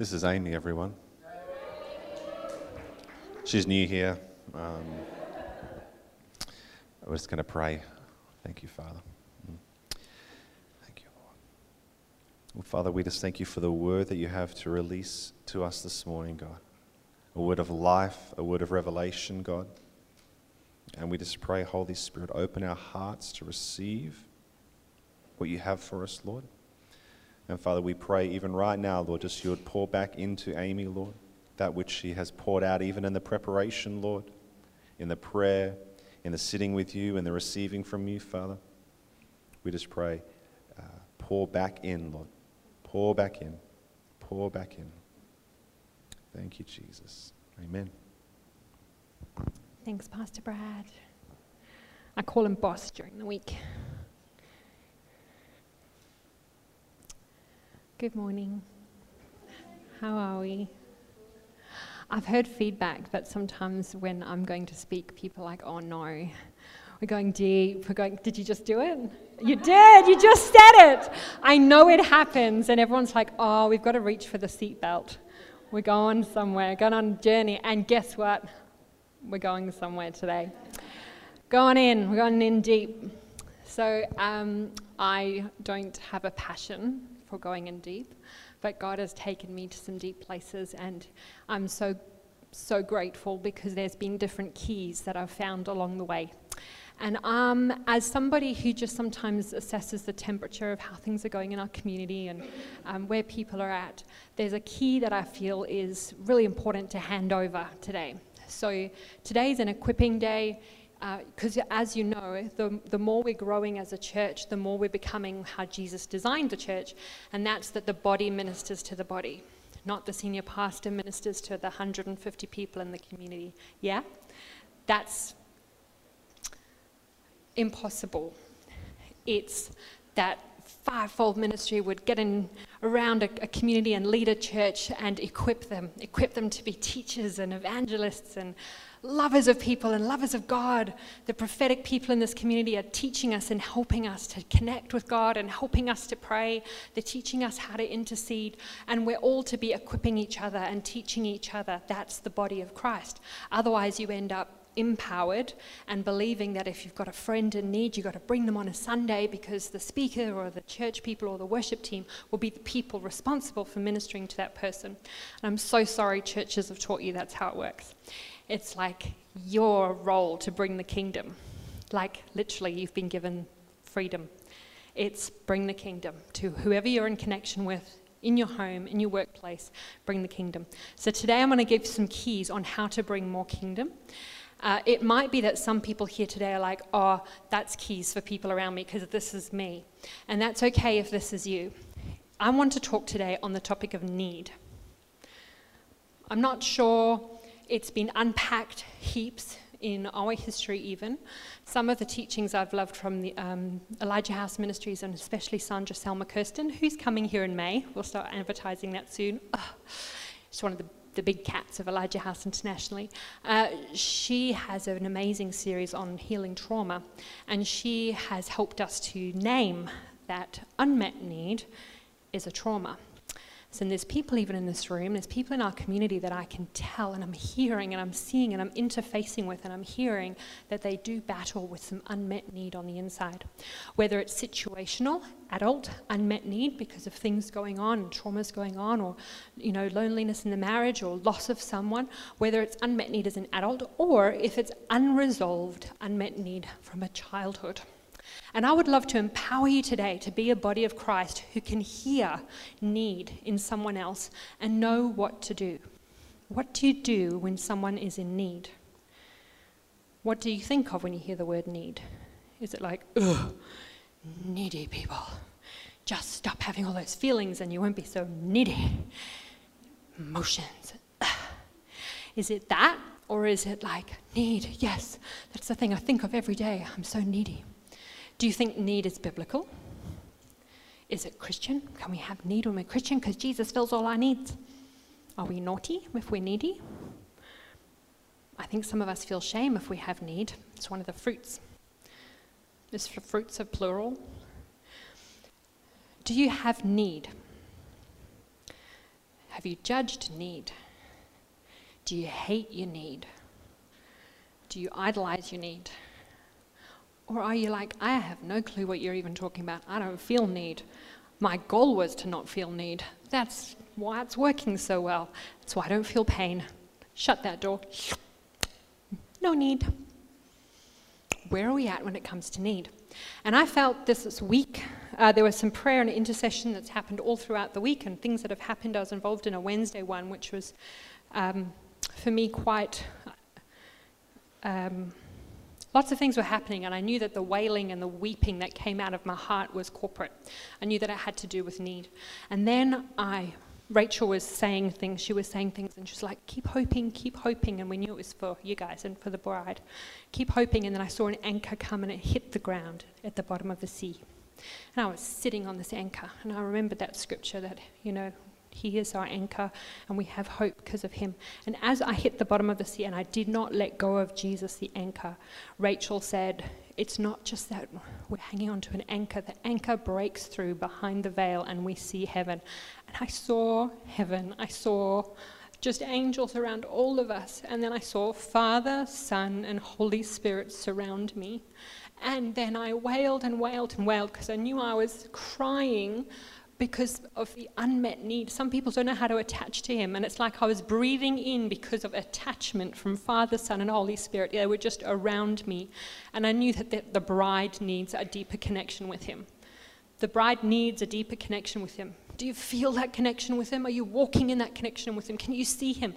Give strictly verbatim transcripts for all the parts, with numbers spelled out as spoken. This is Amy, everyone. She's new here. Um, we're just going to pray. Thank you, Father. Thank you, Lord. Well, Father, we just thank you for the word that you have to release to us this morning, God. A word of life, a word of revelation, God. And we just pray, Holy Spirit, open our hearts to receive what you have for us, Lord. And Father, we pray even right now, Lord, just you would pour back into Amy, Lord, that which she has poured out even in the preparation, Lord, in the prayer, in the sitting with you, in the receiving from you, Father. We just pray, uh, pour back in, Lord. Pour back in. Pour back in. Thank you, Jesus. Amen. Thanks, Pastor Brad. I call him boss during the week. Good morning. How are we? I've heard feedback that sometimes when I'm going to speak, people are like, oh no, we're going deep, we're going, did you just do it? You did, you just said it. I know it happens. And everyone's like, oh, we've got to reach for the seatbelt. We're going somewhere, going on a journey. And guess what? We're going somewhere today. Going in, we're going in deep. So um, I don't have a passion for going in deep, but God has taken me to some deep places, and I'm so, so grateful because there's been different keys that I've found along the way. And um, as somebody who just sometimes assesses the temperature of how things are going in our community and um, where people are at, there's a key that I feel is really important to hand over today. So today's an equipping day, because uh, as you know, the, the more we're growing as a church, the more we're becoming how Jesus designed the church, and that's that the body ministers to the body, not the senior pastor ministers to the one hundred fifty people in the community. Yeah? That's impossible. It's that fivefold ministry would get in around a, a community and lead a church and equip them, equip them to be teachers and evangelists and lovers of people and lovers of God. The prophetic people in this community are teaching us and helping us to connect with God and helping us to pray. They're teaching us how to intercede, and we're all to be equipping each other and teaching each other. That's the body of Christ. Otherwise, you end up empowered and believing that if you've got a friend in need, you've got to bring them on a Sunday because the speaker or the church people or the worship team will be the people responsible for ministering to that person. And I'm so sorry churches have taught you that's how it works. It's like your role to bring the kingdom. Like literally you've been given freedom. It's bring the kingdom to whoever you're in connection with, in your home, in your workplace, bring the kingdom. So today I'm going to give some keys on how to bring more kingdom. Uh, it might be that some people here today are like, oh, that's keys for people around me because this is me. And that's okay if this is you. I want to talk today on the topic of need. I'm not sure, it's been unpacked heaps in our history even. Some of the teachings I've loved from the um, Elijah House Ministries, and especially Sandra Selma-Kirsten, who's coming here in May. We'll start advertising that soon. Oh, she's one of the the big cats of Elijah House internationally. Uh, she has an amazing series on healing trauma, and she has helped us to name that unmet need is a trauma. So there's people even in this room, there's people in our community that I can tell, and I'm hearing, and I'm seeing, and I'm interfacing with, and I'm hearing that they do battle with some unmet need on the inside. Whether it's situational, adult, unmet need because of things going on, traumas going on, or you know, loneliness in the marriage, or loss of someone, whether it's unmet need as an adult, or if it's unresolved unmet need from a childhood. And I would love to empower you today to be a body of Christ who can hear need in someone else and know what to do. What do you do when someone is in need? What do you think of when you hear the word need? Is it like, ugh, needy people? Just stop having all those feelings and you won't be so needy. Emotions. Ugh. Is it that? Or is it like, need, yes, that's the thing I think of every day. I'm so needy. Do you think need is biblical? Is it Christian? Can we have need when we're Christian? Because Jesus fills all our needs. Are we naughty if we're needy? I think some of us feel shame if we have need. It's one of the fruits. This fruits are plural. Do you have need? Have you judged need? Do you hate your need? Do you idolize your need? Or are you like, I have no clue what you're even talking about. I don't feel need. My goal was to not feel need. That's why it's working so well. That's why I don't feel pain. Shut that door. No need. Where are we at when it comes to need? And I felt this this week. Uh, there was some prayer and intercession that's happened all throughout the week and things that have happened. I was involved in a Wednesday one, which was, um, for me, quite... Um, Lots of things were happening, and I knew that the wailing and the weeping that came out of my heart was corporate. I knew that it had to do with need. And then I, Rachel was saying things, she was saying things, and she was like, keep hoping, keep hoping, and we knew it was for you guys and for the bride. Keep hoping, and then I saw an anchor come, and it hit the ground at the bottom of the sea. And I was sitting on this anchor, and I remembered that scripture that, you know, he is our anchor, and we have hope because of him. And as I hit the bottom of the sea and I did not let go of Jesus, the anchor, Rachel said, it's not just that we're hanging on to an anchor. The anchor breaks through behind the veil and we see heaven. And I saw heaven. I saw just angels around all of us. And then I saw Father, Son, and Holy Spirit surround me. And then I wailed and wailed and wailed because I knew I was crying because of the unmet need. Some people don't know how to attach to him, and it's like I was breathing in because of attachment from Father, Son, and Holy Spirit. They were just around me, and I knew that the bride needs a deeper connection with him. The bride needs a deeper connection with him. Do you feel that connection with him? Are you walking in that connection with him? Can you see him?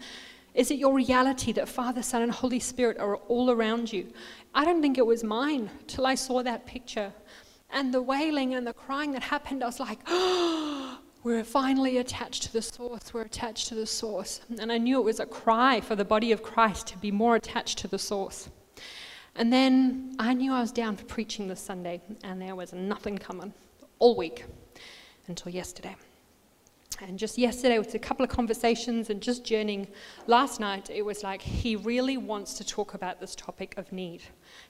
Is it your reality that Father, Son, and Holy Spirit are all around you? I don't think it was mine till I saw that picture. And the wailing and the crying that happened, I was like, oh, we're finally attached to the source. We're attached to the source. And I knew it was a cry for the body of Christ to be more attached to the source. And then I knew I was down for preaching this Sunday, and there was nothing coming all week until yesterday. And just yesterday, with a couple of conversations and just journeying, last night, it was like, he really wants to talk about this topic of need.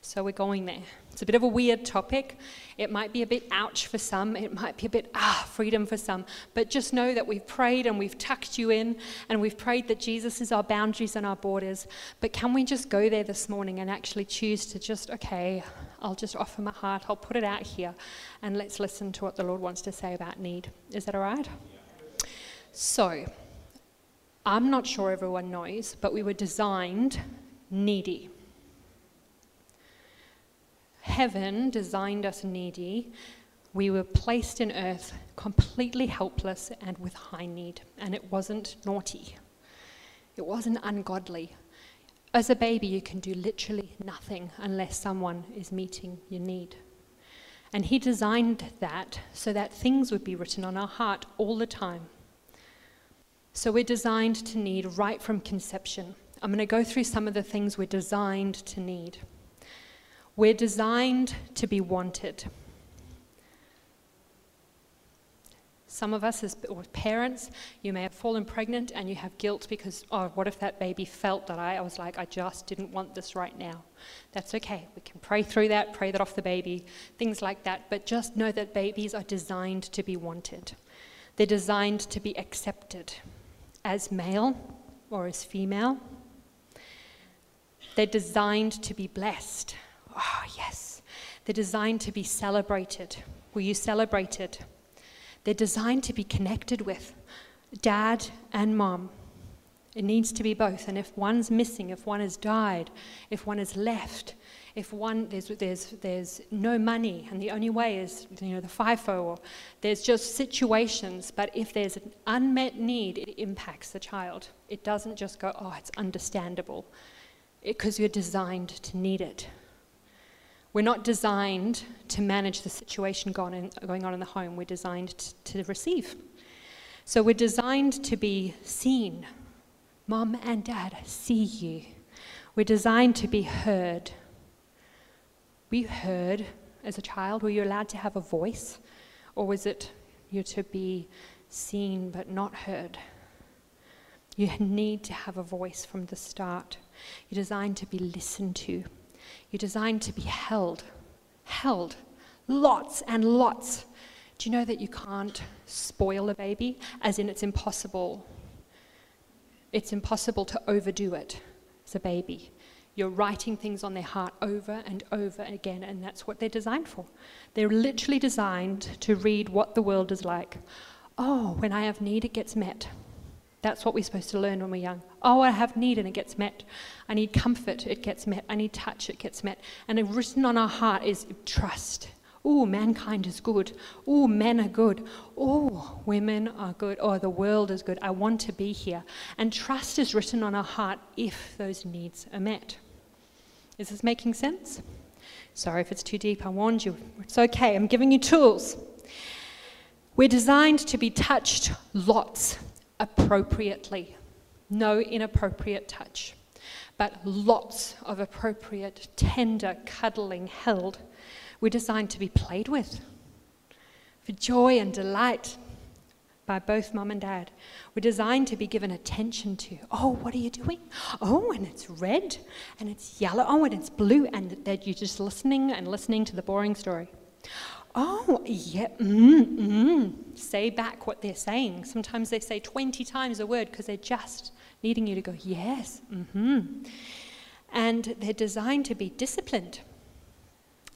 So we're going there. It's a bit of a weird topic. It might be a bit ouch for some. It might be a bit, ah, freedom for some. But just know that we've prayed and we've tucked you in, and we've prayed that Jesus is our boundaries and our borders. But can we just go there this morning and actually choose to just, okay, I'll just offer my heart. I'll put it out here, and let's listen to what the Lord wants to say about need. Is that all right? Yeah. So, I'm not sure everyone knows, but we were designed needy. Heaven designed us needy. We were placed in earth completely helpless and with high need. And it wasn't naughty. It wasn't ungodly. As a baby, you can do literally nothing unless someone is meeting your need. And he designed that so that things would be written on our heart all the time. So we're designed to need right from conception. I'm going to go through some of the things we're designed to need. We're designed to be wanted. Some of us as parents, you may have fallen pregnant and you have guilt because, oh, what if that baby felt that I, I was like, I just didn't want this right now. That's okay. We can pray through that, pray that off the baby, things like that. But just know that babies are designed to be wanted. They're designed to be accepted. As male or as female. They're designed to be blessed. Oh, yes. They're designed to be celebrated. Were you celebrated? They're designed to be connected with dad and mom. It needs to be both. And if one's missing, if one has died, if one is left, if one, there's, there's, there's no money, and the only way is, you know, the FIFO, or there's just situations, but if there's an unmet need, it impacts the child. It doesn't just go, oh, it's understandable, because you're designed to need it. We're not designed to manage the situation going, in, going on in the home. We're designed to, to receive. So we're designed to be seen. Mom and dad see you. We're designed to be heard. Were you heard as a child? Were you allowed to have a voice? Or was it you're to be seen but not heard? You need to have a voice from the start. You're designed to be listened to. You're designed to be held. Held. Lots and lots. Do you know that you can't spoil a baby? As in, it's impossible It's impossible to overdo it as a baby. You're writing things on their heart over and over again, and that's what they're designed for. They're literally designed to read what the world is like. Oh, when I have need, it gets met. That's what we're supposed to learn when we're young. Oh, I have need and it gets met. I need comfort, it gets met. I need touch, it gets met. And written on our heart is trust. Oh, mankind is good. Oh, men are good. Oh, women are good. Oh, the world is good. I want to be here. And trust is written on our heart if those needs are met. Is this making sense? Sorry if it's too deep, I warned you. It's okay, I'm giving you tools. We're designed to be touched lots, appropriately. No inappropriate touch, but lots of appropriate, tender, cuddling, held. We're designed to be played with for joy and delight by both mum and dad. We're designed to be given attention to. Oh, what are you doing? Oh, and it's red, and it's yellow. Oh, and it's blue, and that you're just listening and listening to the boring story. Oh, yeah, mm, mm. Say back what they're saying. Sometimes they say twenty times a word because they're just needing you to go, yes, mm-hmm. And they're designed to be disciplined.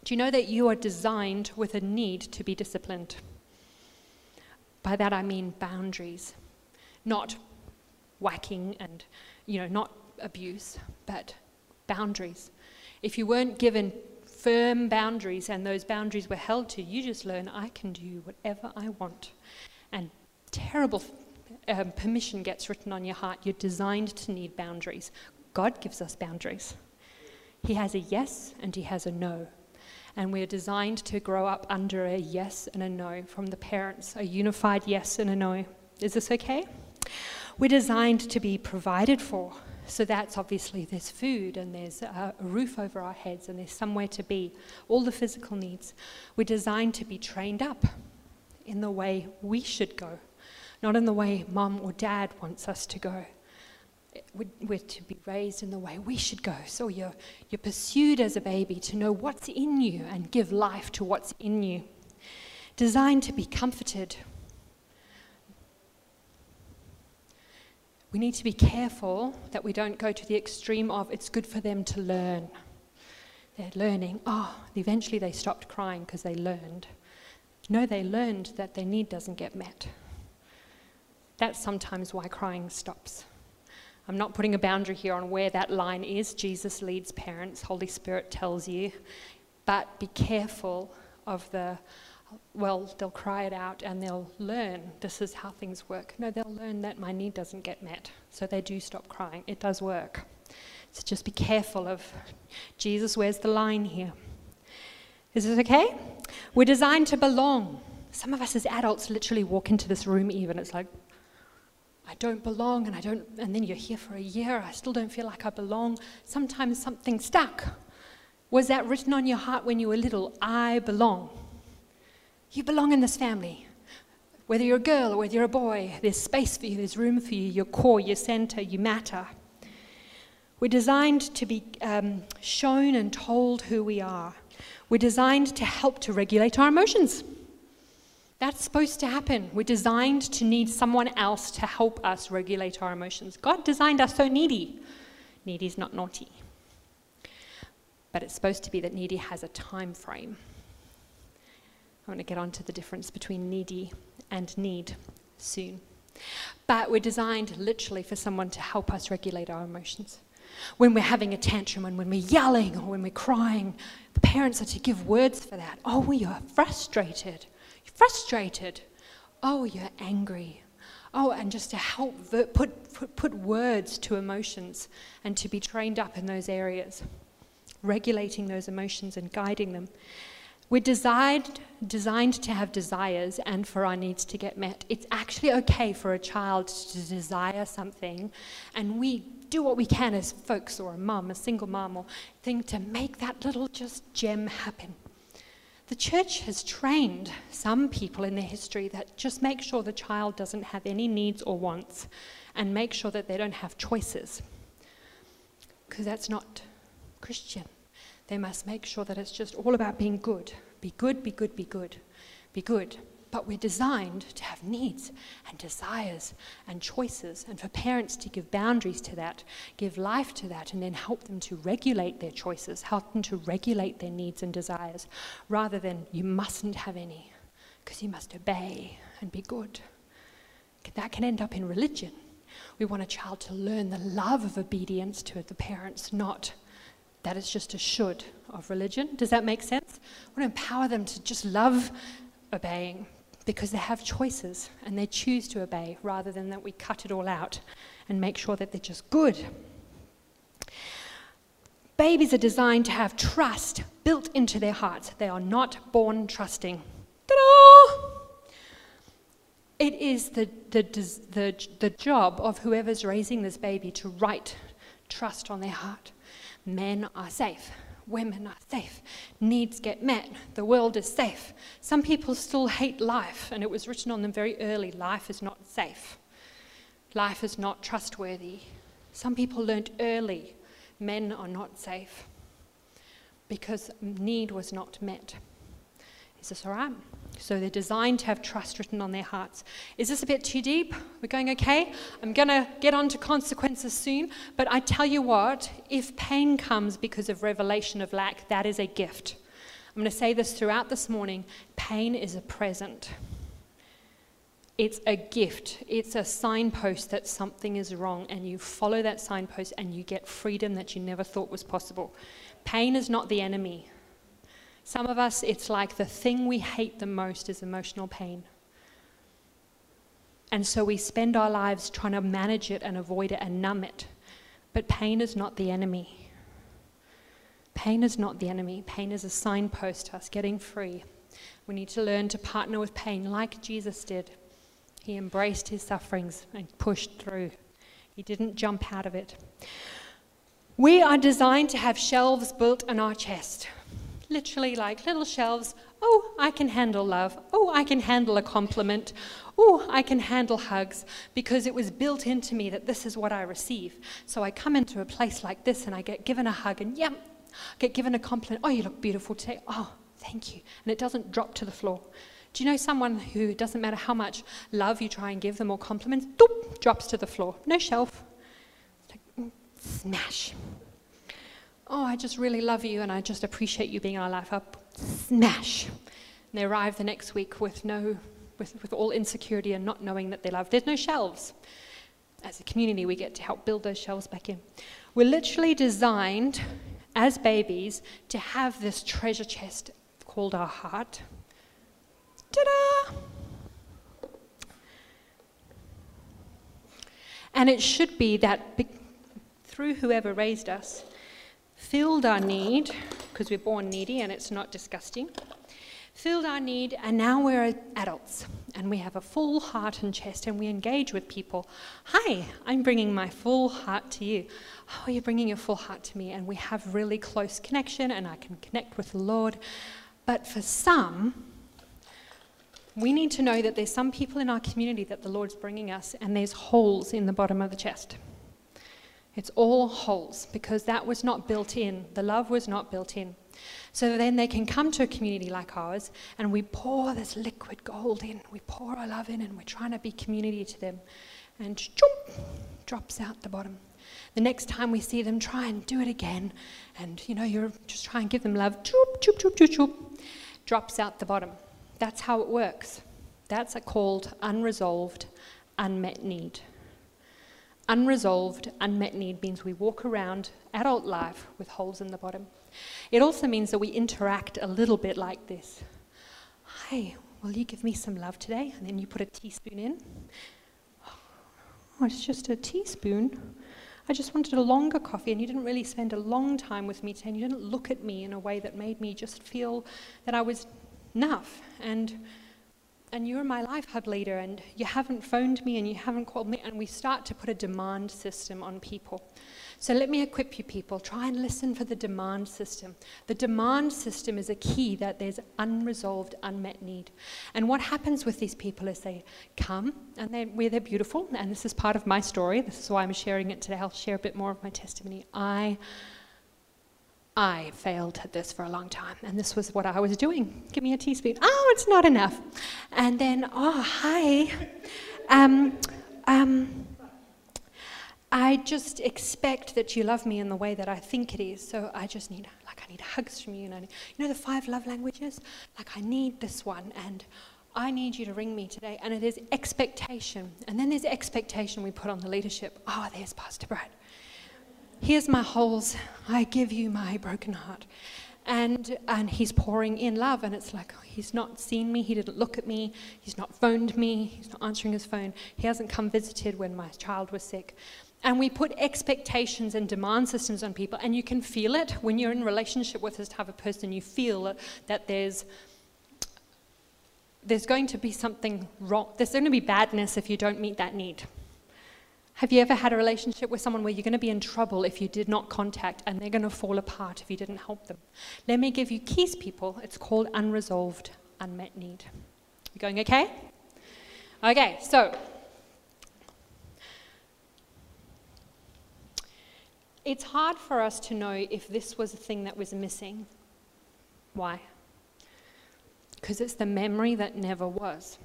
Do you know that you are designed with a need to be disciplined? By that I mean boundaries, not whacking and, you know, not abuse, but boundaries. If you weren't given firm boundaries and those boundaries were held to, you just learn, I can do whatever I want. And terrible um, permission gets written on your heart. You're designed to need boundaries. God gives us boundaries. He has a yes and he has a no. And we're designed to grow up under a yes and a no from the parents, a unified yes and a no. Is this okay? We're designed to be provided for. So that's obviously there's food and there's a roof over our heads and there's somewhere to be, all the physical needs. We're designed to be trained up in the way we should go, not in the way mum or dad wants us to go. We're to be raised in the way we should go. So you're, you're pursued as a baby to know what's in you and give life to what's in you. Designed to be comforted. We need to be careful that we don't go to the extreme of it's good for them to learn. They're learning. Oh, eventually they stopped crying because they learned. No, they learned that their need doesn't get met. That's sometimes why crying stops. I'm not putting a boundary here on where that line is. Jesus leads parents, Holy Spirit tells you. But be careful of the, well, they'll cry it out and they'll learn this is how things work. No, they'll learn that my need doesn't get met. So they do stop crying. It does work. So just be careful of Jesus, where's the line here? Is this okay? We're designed to belong. Some of us as adults literally walk into this room even. It's like, I don't belong, and I don't, and then you're here for a year, I still don't feel like I belong. Sometimes something stuck. Was that written on your heart when you were little? I belong. You belong in this family. Whether you're a girl or whether you're a boy, there's space for you, there's room for you, your core, your center, you matter. We're designed to be um, shown and told who we are. We're designed to help to regulate our emotions. That's supposed to happen. We're designed to need someone else to help us regulate our emotions. God designed us so needy. Needy's not naughty. But it's supposed to be that needy has a time frame. I want to get on to the difference between needy and need soon. But we're designed literally for someone to help us regulate our emotions. When we're having a tantrum and when we're yelling or when we're crying, the parents are to give words for that. Oh, we are frustrated. Frustrated. Oh, you're angry. Oh, and just to help put, put, put words to emotions and to be trained up in those areas, regulating those emotions and guiding them. We're designed, designed to have desires and for our needs to get met. It's actually okay for a child to desire something, and we do what we can as folks or a mum, a single mum or thing to make that little just gem happen. The church has trained some people in their history that just make sure the child doesn't have any needs or wants and make sure that they don't have choices, because that's not Christian. They must make sure that it's just all about being good. Be good, be good, be good, be good. But we're designed to have needs and desires and choices, and for parents to give boundaries to that, give life to that, and then help them to regulate their choices, help them to regulate their needs and desires, rather than you mustn't have any because you must obey and be good. That can end up in religion. We want a child to learn the love of obedience to the parents, not that it's just a should of religion. Does that make sense? We want to empower them to just love obeying, because they have choices and they choose to obey, rather than that we cut it all out and make sure that they're just good. Babies are designed to have trust built into their hearts. They are not born trusting. Ta-da! It is the, the, the, the job of whoever's raising this baby to write trust on their heart. Men are safe. Women are safe. Needs get met. The world is safe. Some people still hate life, and it was written on them very early. Life is not safe. Life is not trustworthy. Some people learnt early men are not safe because need was not met. Is this all right? So they're designed to have trust written on their hearts. Is this a bit too deep? We're going okay? I'm going to get on to consequences soon, but I tell you what, if pain comes because of revelation of lack, that is a gift. I'm going to say this throughout this morning. Pain is a present. It's a gift. It's a signpost that something is wrong, and you follow that signpost and you get freedom that you never thought was possible. Pain is not the enemy. Some of us, it's like the thing we hate the most is emotional pain. And so we spend our lives trying to manage it and avoid it and numb it. But pain is not the enemy. Pain is not the enemy. Pain is a signpost to us getting free. We need to learn to partner with pain like Jesus did. He embraced his sufferings and pushed through. He didn't jump out of it. We are designed to have shelves built in our chest. Literally like little shelves. Oh, I can handle love. Oh, I can handle a compliment. Oh, I can handle hugs, because it was built into me that this is what I receive. So I come into a place like this and I get given a hug and yep, yeah, get given a compliment. Oh, you look beautiful today. Oh, thank you. And it doesn't drop to the floor. Do you know someone who, doesn't matter how much love you try and give them or compliments, doop, drops to the floor. No shelf. Like, smash. Oh, I just really love you and I just appreciate you being in our life. Up, smash. And they arrive the next week with no, with, with all insecurity and not knowing that they're loved. There's no shelves. As a community, we get to help build those shelves back in. We're literally designed as babies to have this treasure chest called our heart. Ta-da! And it should be that be- through whoever raised us, filled our need, because we're born needy and it's not disgusting, filled our need, and now we're adults and we have a full heart and chest and we engage with people. Hi, I'm bringing my full heart to you. Oh, you're bringing your full heart to me, and we have really close connection and I can connect with the Lord. But for some, we need to know that there's some people in our community that the Lord's bringing us, and there's holes in the bottom of the chest. It's all holes, because that was not built in. The love was not built in. So then they can come to a community like ours and we pour this liquid gold in. We pour our love in and we're trying to be community to them. And choop, drops out the bottom. The next time we see them, try and do it again. And, you know, you're just trying to give them love. Choop, choop, choop, choop, choop. Drops out the bottom. That's how it works. That's a called unresolved, unmet need. Unresolved, unmet need means we walk around adult life with holes in the bottom. It also means that we interact a little bit like this. Hi, will you give me some love today? And then you put a teaspoon in. Oh, it's just a teaspoon. I just wanted a longer coffee, and you didn't really spend a long time with me today, and you didn't look at me in a way that made me just feel that I was enough. And and you're my life hub leader, and you haven't phoned me, and you haven't called me, and we start to put a demand system on people. So let me equip you people. Try and listen for the demand system. The demand system is a key that there's unresolved, unmet need. And what happens with these people is they come, and they, where they're beautiful, and this is part of my story. This is why I'm sharing it today. I'll share a bit more of my testimony. I I failed at this for a long time, and this was what I was doing. Give me a teaspoon. Oh, it's not enough. And then, oh, hi. Um, um, I just expect that you love me in the way that I think it is, so I just need, like, I need hugs from you. And I need, you know the five love languages? Like, I need this one, and I need you to ring me today. And it is expectation. And then there's expectation we put on the leadership. Oh, there's Pastor Brad. Here's my holes, I give you my broken heart. And and he's pouring in love, and it's like, oh, he's not seen me, he didn't look at me, he's not phoned me, he's not answering his phone, he hasn't come visited when my child was sick. And we put expectations and demand systems on people, and you can feel it when you're in relationship with this type of person. You feel that there's there's going to be something wrong, there's going to be badness if you don't meet that need. Have you ever had a relationship with someone where you're going to be in trouble if you did not contact, and they're going to fall apart if you didn't help them? Let me give you keys, people. It's called unresolved, unmet need. You going okay? Okay, so it's hard for us to know if this was a thing that was missing. Why? Because it's the memory that never was.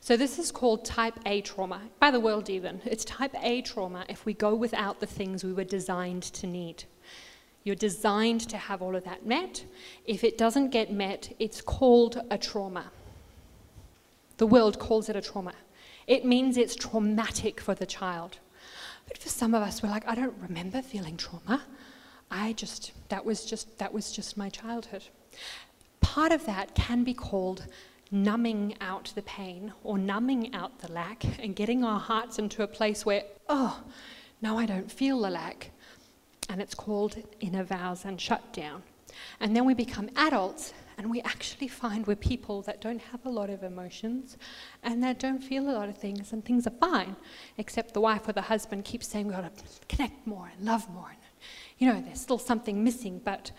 So this is called type A trauma, by the world even. It's type A trauma if we go without the things we were designed to need. You're designed to have all of that met. If it doesn't get met, it's called a trauma. The world calls it a trauma. It means it's traumatic for the child. But for some of us, we're like, I don't remember feeling trauma. I just, that was just, that was just my childhood. Part of that can be called numbing out the pain or numbing out the lack and getting our hearts into a place where, oh, now I don't feel the lack. And it's called inner vows and shutdown. And then we become adults, and we actually find we're people that don't have a lot of emotions and that don't feel a lot of things, and things are fine, except the wife or the husband keeps saying we've got to connect more and love more. And, you know, there's still something missing, but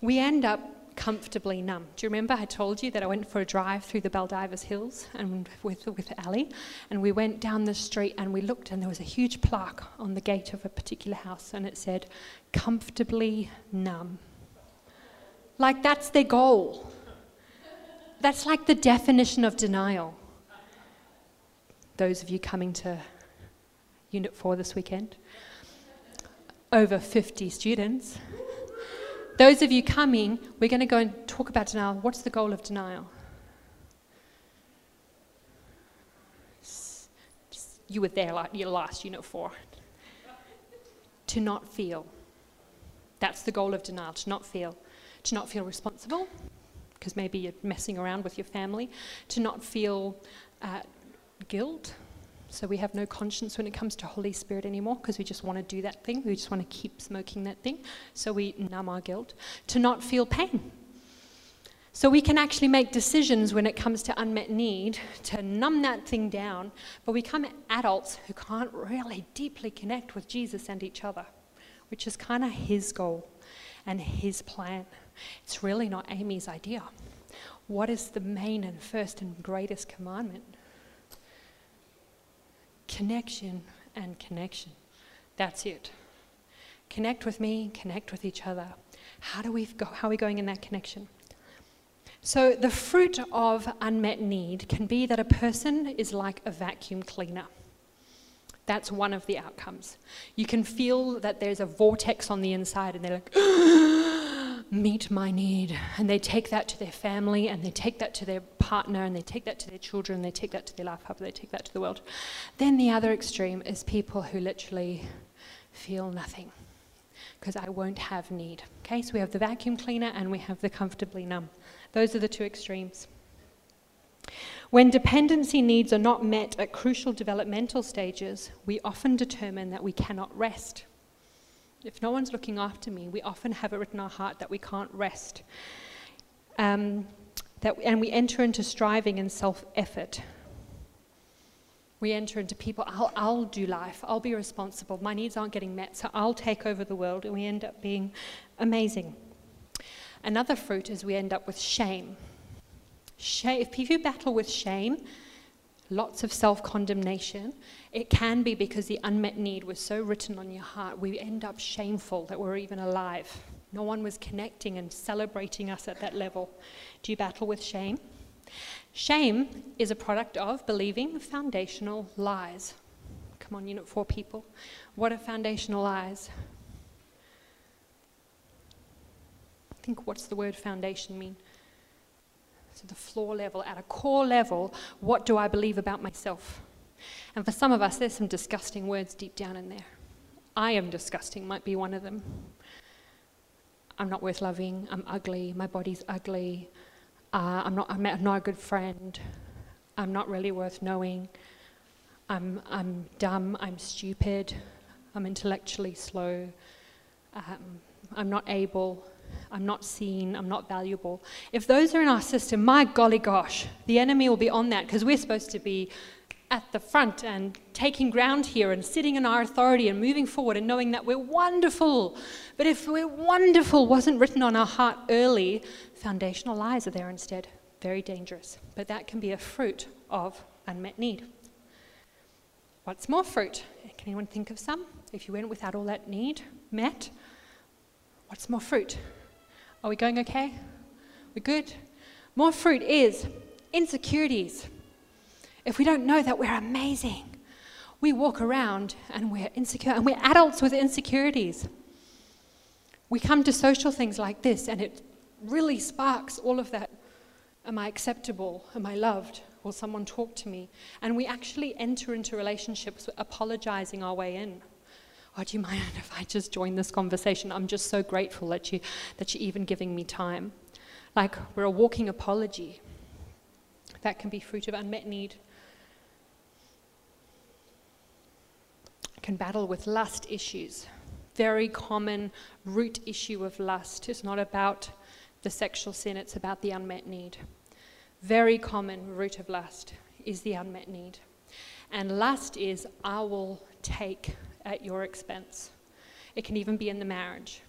we end up comfortably numb. Do you remember I told you that I went for a drive through the Baldivis Hills and with, with Ali, and we went down the street and we looked, and there was a huge plaque on the gate of a particular house, and it said, comfortably numb. Like, that's their goal. That's like the definition of denial. Those of you coming to Unit four this weekend, over fifty students. Those of you coming, we're going to go and talk about denial. What's the goal of denial? You were there like your last Unit four. To not feel. That's the goal of denial, to not feel. To not feel responsible, because maybe you're messing around with your family. To not feel uh, guilt. So we have no conscience when it comes to Holy Spirit anymore, because we just want to do that thing. We just want to keep smoking that thing. So we numb our guilt. To not feel pain. So we can actually make decisions when it comes to unmet need to numb that thing down, but we become adults who can't really deeply connect with Jesus and each other, which is kind of his goal and his plan. It's really not Amy's idea. What is the main and first and greatest commandment? Connection and connection. That's it. Connect with me, connect with each other. How do we go, how are we going in that connection? So the fruit of unmet need can be that a person is like a vacuum cleaner. That's one of the outcomes. You can feel that there's a vortex on the inside, and they're like, meet my need. And they take that to their family, and they take that to their partner, and they take that to their children, they take that to their life hub, they take that to the world. Then the other extreme is people who literally feel nothing, because I won't have need. Okay, so we have the vacuum cleaner and we have the comfortably numb. Those are the two extremes. When dependency needs are not met at crucial developmental stages, we often determine that we cannot rest. If no one's looking after me, we often have it written in our heart that we can't rest. Um, that, and we enter into striving and self-effort. We enter into people, I'll, I'll do life, I'll be responsible, my needs aren't getting met, so I'll take over the world, and we end up being amazing. Another fruit is we end up with shame. Shame, if you battle with shame, lots of self-condemnation, it can be because the unmet need was so written on your heart, we end up shameful that we're even alive. No one was connecting and celebrating us at that level. Do you battle with shame? Shame is a product of believing foundational lies. Come on, Unit four people. What are foundational lies? I think, what's the word foundation mean? So the floor level, at a core level, what do I believe about myself? And for some of us, there's some disgusting words deep down in there. I am disgusting might be one of them. I'm not worth loving. I'm ugly. My body's ugly. Uh, I'm not. I'm not a good friend. I'm not really worth knowing. I'm. I'm dumb. I'm stupid. I'm intellectually slow. Um, I'm not able. I'm not seen, I'm not valuable. If those are in our system, my golly gosh, the enemy will be on that, because we're supposed to be at the front and taking ground here and sitting in our authority and moving forward and knowing that we're wonderful. But if we're wonderful wasn't written on our heart early, foundational lies are there instead. Very dangerous. But that can be a fruit of unmet need. What's more fruit? Can anyone think of some? If you went without all that need met, what's more fruit? Are we going okay? We're good? More fruit is insecurities. If we don't know that we're amazing, we walk around and we're insecure, and we're adults with insecurities. We come to social things like this and it really sparks all of that. Am I acceptable? Am I loved? Will someone talk to me? And we actually enter into relationships apologizing our way in. Oh, do you mind if I just join this conversation? I'm just so grateful that, you, that you're even giving me time. Like, we're a walking apology. That can be fruit of unmet need. I can battle with lust issues. Very common root issue of lust. It's not about the sexual sin, it's about the unmet need. Very common root of lust is the unmet need. And lust is, I will take at your expense. It can even be in the marriage.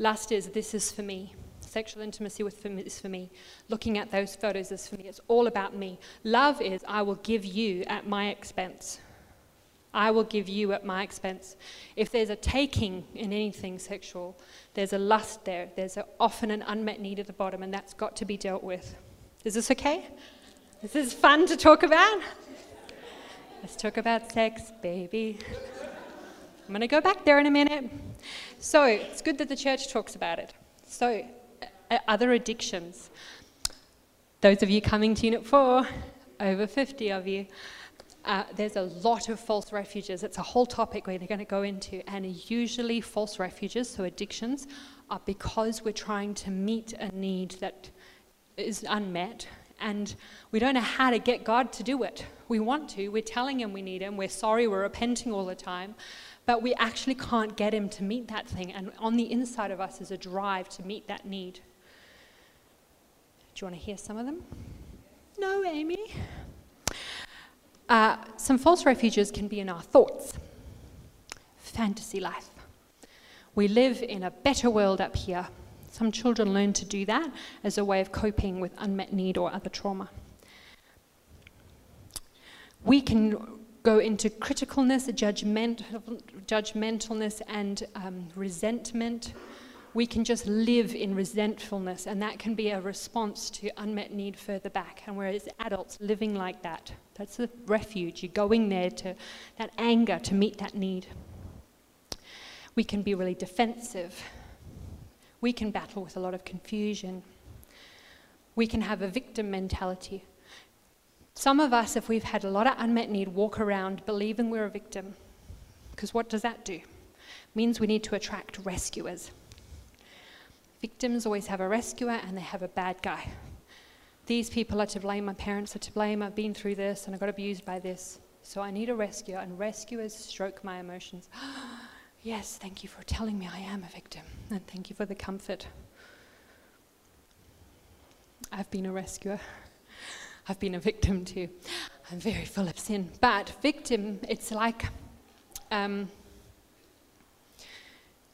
Lust is, this is for me. Sexual intimacy with for me is for me. Looking at those photos is for me. It's all about me. Love is, I will give you at my expense. I will give you at my expense. If there's a taking in anything sexual, there's a lust there. There's a, often an unmet need at the bottom, and that's got to be dealt with. Is this okay? Is this fun to talk about? Let's talk about sex, baby. I'm going to go back there in a minute. So it's good that the church talks about it. So uh, other addictions. Those of you coming to Unit four, over fifty of you, uh, there's a lot of false refuges. It's a whole topic we're going to go into. And usually false refuges, so addictions, are because we're trying to meet a need that is unmet. And we don't know how to get God to do it. We want to. We're telling him we need him. We're sorry. We're repenting all the time. But we actually can't get him to meet that thing. And on the inside of us is a drive to meet that need. Do you want to hear some of them? No, Amy. Uh, some false refuges can be in our thoughts. Fantasy life. We live in a better world up here. Some children learn to do that as a way of coping with unmet need or other trauma. We can go into criticalness, judgment, judgmentalness, and um, resentment. We can just live in resentfulness, and that can be a response to unmet need further back. And whereas adults living like that, that's a refuge. You're going there to that anger to meet that need. We can be really defensive. We can battle with a lot of confusion. We can have a victim mentality. Some of us, if we've had a lot of unmet need, walk around believing we're a victim. Because what does that do? It means we need to attract rescuers. Victims always have a rescuer and they have a bad guy. These people are to blame, my parents are to blame, I've been through this and I got abused by this. So I need a rescuer, and rescuers stroke my emotions. Yes, thank you for telling me I am a victim, and thank you for the comfort. I've been a rescuer. I've been a victim too. I'm very full of sin. But victim, it's like, um,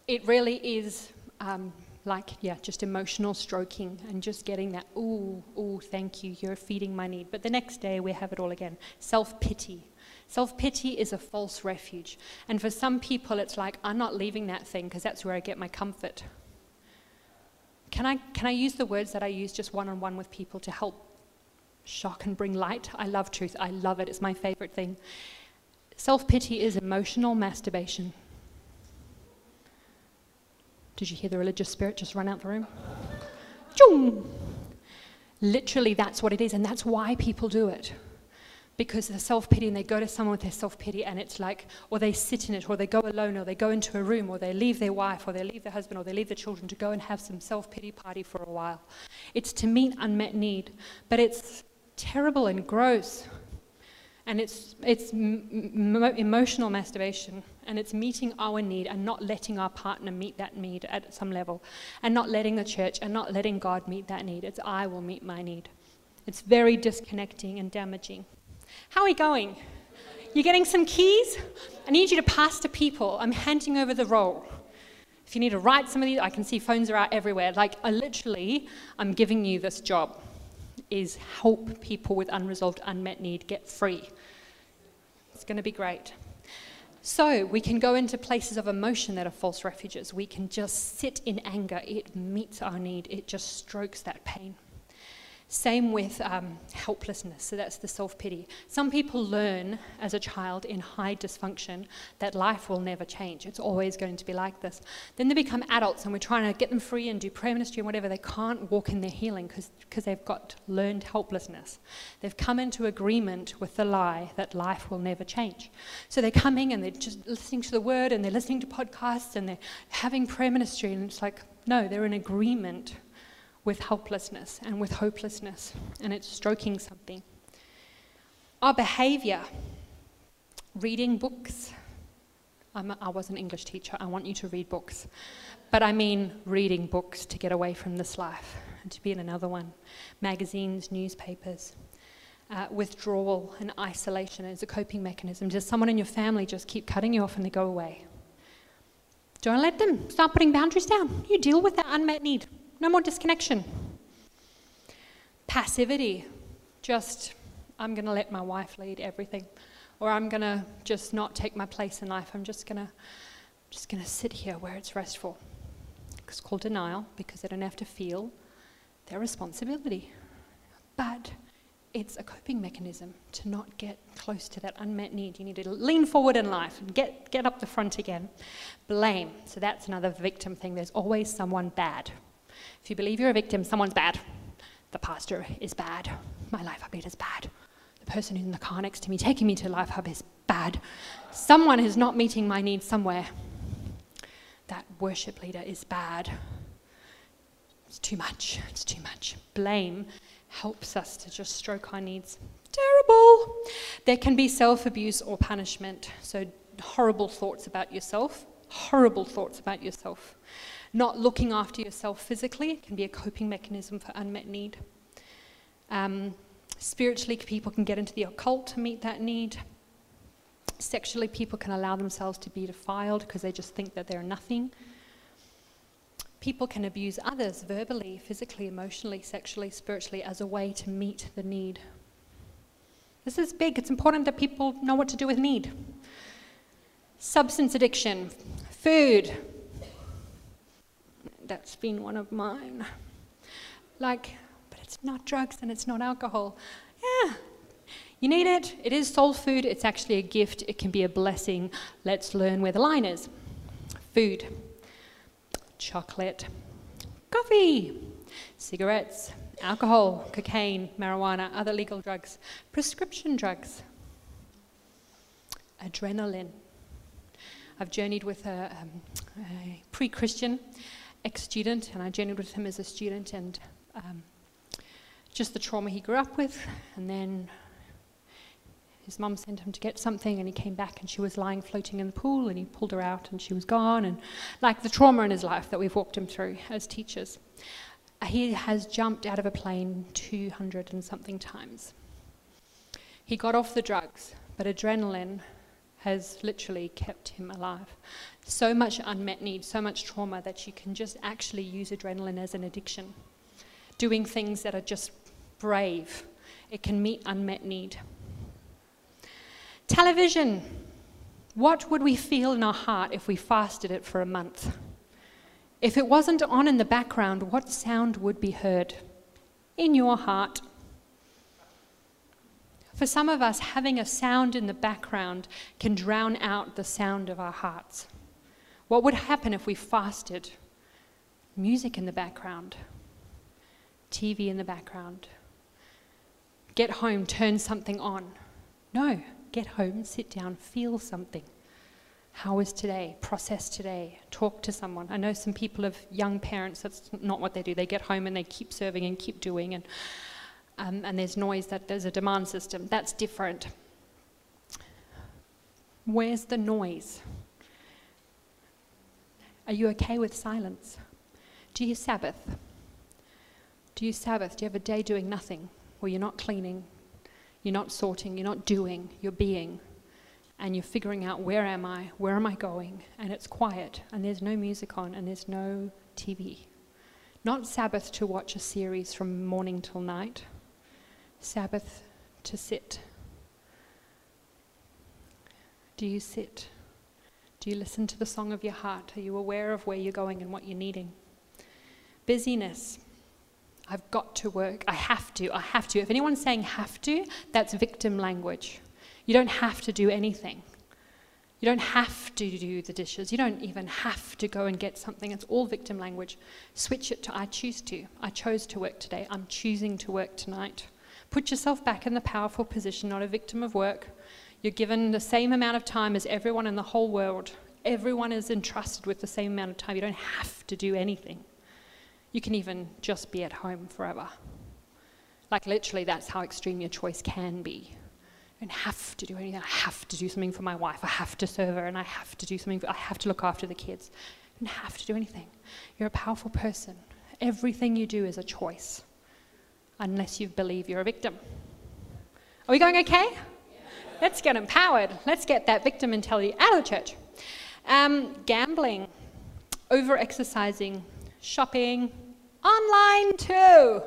it really is um, like, yeah, just emotional stroking and just getting that, ooh, ooh, thank you, you're feeding my need. But the next day we have it all again. Self-pity. Self-pity is a false refuge. And for some people, it's like, I'm not leaving that thing because that's where I get my comfort. Can I, can I use the words that I use just one-on-one with people to help shock and bring light? I love truth. I love it. It's my favorite thing. Self-pity is emotional masturbation. Did you hear the religious spirit just run out the room? Chung! Literally, that's what it is, and that's why people do it. Because they're self-pity, and they go to someone with their self-pity, and it's like, or they sit in it, or they go alone, or they go into a room, or they leave their wife, or they leave their husband, or they leave their children to go and have some self-pity party for a while. It's to meet unmet need, but it's terrible and gross, and it's, it's m- m- emotional masturbation, and it's meeting our need and not letting our partner meet that need at some level, and not letting the church and not letting God meet that need. It's I will meet my need. It's very disconnecting and damaging. How are we going? You're getting some keys? I need you to pass to people. I'm handing over the roll. If you need to write some of these, I can see phones are out everywhere. Like, I literally, I'm giving you this job, is help people with unresolved, unmet need get free. It's going to be great. So we can go into places of emotion that are false refuges. We can just sit in anger. It meets our need. It just strokes that pain. Same with um, helplessness, so that's the self-pity. Some people learn as a child in high dysfunction that life will never change. It's always going to be like this. Then they become adults, and we're trying to get them free and do prayer ministry and whatever. They can't walk in their healing because they've got learned helplessness. They've come into agreement with the lie that life will never change. So they're coming and they're just listening to the word, and they're listening to podcasts, and they're having prayer ministry, and it's like, no, they're in agreement with helplessness and with hopelessness, and it's stroking something. Our behavior, reading books. I'm, I was an English teacher. I want you to read books. But I mean reading books to get away from this life and to be in another one. Magazines, newspapers. Uh, withdrawal and isolation is a coping mechanism. Does someone in your family just keep cutting you off and they go away? Don't let them. Start putting boundaries down. You deal with that unmet need. No more disconnection. Passivity. Just, I'm going to let my wife lead everything. Or I'm going to just not take my place in life. I'm just going to just going to sit here where it's restful. It's called denial because they don't have to feel their responsibility. But it's a coping mechanism to not get close to that unmet need. You need to lean forward in life and get, get up the front again. Blame. So that's another victim thing. There's always someone bad. If you believe you're a victim, someone's bad. The pastor is bad. My life update is bad. The person in the car next to me taking me to Life Hub is bad. Someone is not meeting my needs somewhere. That worship leader is bad. It's too much. It's too much. Blame helps us to just stroke our needs. Terrible. There can be self-abuse or punishment. So horrible thoughts about yourself. Horrible thoughts about yourself. Not looking after yourself physically can be a coping mechanism for unmet need. Um, spiritually, people can get into the occult to meet that need. Sexually, people can allow themselves to be defiled because they just think that they're nothing. People can abuse others verbally, physically, emotionally, sexually, spiritually as a way to meet the need. This is big. It's important that people know what to do with need. Substance addiction, food. That's been one of mine. Like, but it's not drugs and it's not alcohol. Yeah, you need it. It is soul food. It's actually a gift. It can be a blessing. Let's learn where the line is. Food, chocolate, coffee, cigarettes, alcohol, cocaine, marijuana, other legal drugs, prescription drugs, adrenaline. I've journeyed with a, um, a pre-Christian ex-student, and I journeyed with him as a student, and um, just the trauma he grew up with, and then his mum sent him to get something, and he came back, and she was lying floating in the pool, and he pulled her out, and she was gone, and like the trauma in his life that we've walked him through as teachers. He has jumped out of a plane two hundred and something times. He got off the drugs, but adrenaline has literally kept him alive. So much unmet need, so much trauma that you can just actually use adrenaline as an addiction. Doing things that are just brave. It can meet unmet need. Television. What would we feel in our heart if we fasted it for a month? If it wasn't on in the background, what sound would be heard? In your heart. For some of us, having a sound in the background can drown out the sound of our hearts. What would happen if we fasted? Music in the background. T V in the background. Get home, turn something on. No, get home, sit down, feel something. How was today? Process today. Talk to someone. I know some people of young parents, that's not what they do. They get home and they keep serving and keep doing, and um, and there's noise, that there's a demand system. That's different. Where's the noise? Are you okay with silence? Do you Sabbath? Do you Sabbath? Do you have a day doing nothing? Where you're not cleaning, you're not sorting, you're not doing, you're being. And you're figuring out, where am I, where am I going? And it's quiet, and there's no music on, and there's no T V. Not Sabbath to watch a series from morning till night. Sabbath to sit. Do you sit? Do you listen to the song of your heart? Are you aware of where you're going and what you're needing? Busyness. I've got to work. I have to. I have to. If anyone's saying have to, that's victim language. You don't have to do anything. You don't have to do the dishes. You don't even have to go and get something. It's all victim language. Switch it to I choose to. I chose to work today. I'm choosing to work tonight. Put yourself back in the powerful position, not a victim of work. You're given the same amount of time as everyone in the whole world. Everyone is entrusted with the same amount of time. You don't have to do anything. You can even just be at home forever. Like literally, that's how extreme your choice can be. I don't have to do anything. I have to do something for my wife. I have to serve her, and I have to do something. For, I have to look after the kids. You don't have to do anything. You're a powerful person. Everything you do is a choice, unless you believe you're a victim. Are we going okay? Yeah. Let's get empowered. Let's get that victim mentality out of the church. Um, gambling, over-exercising, shopping, online too.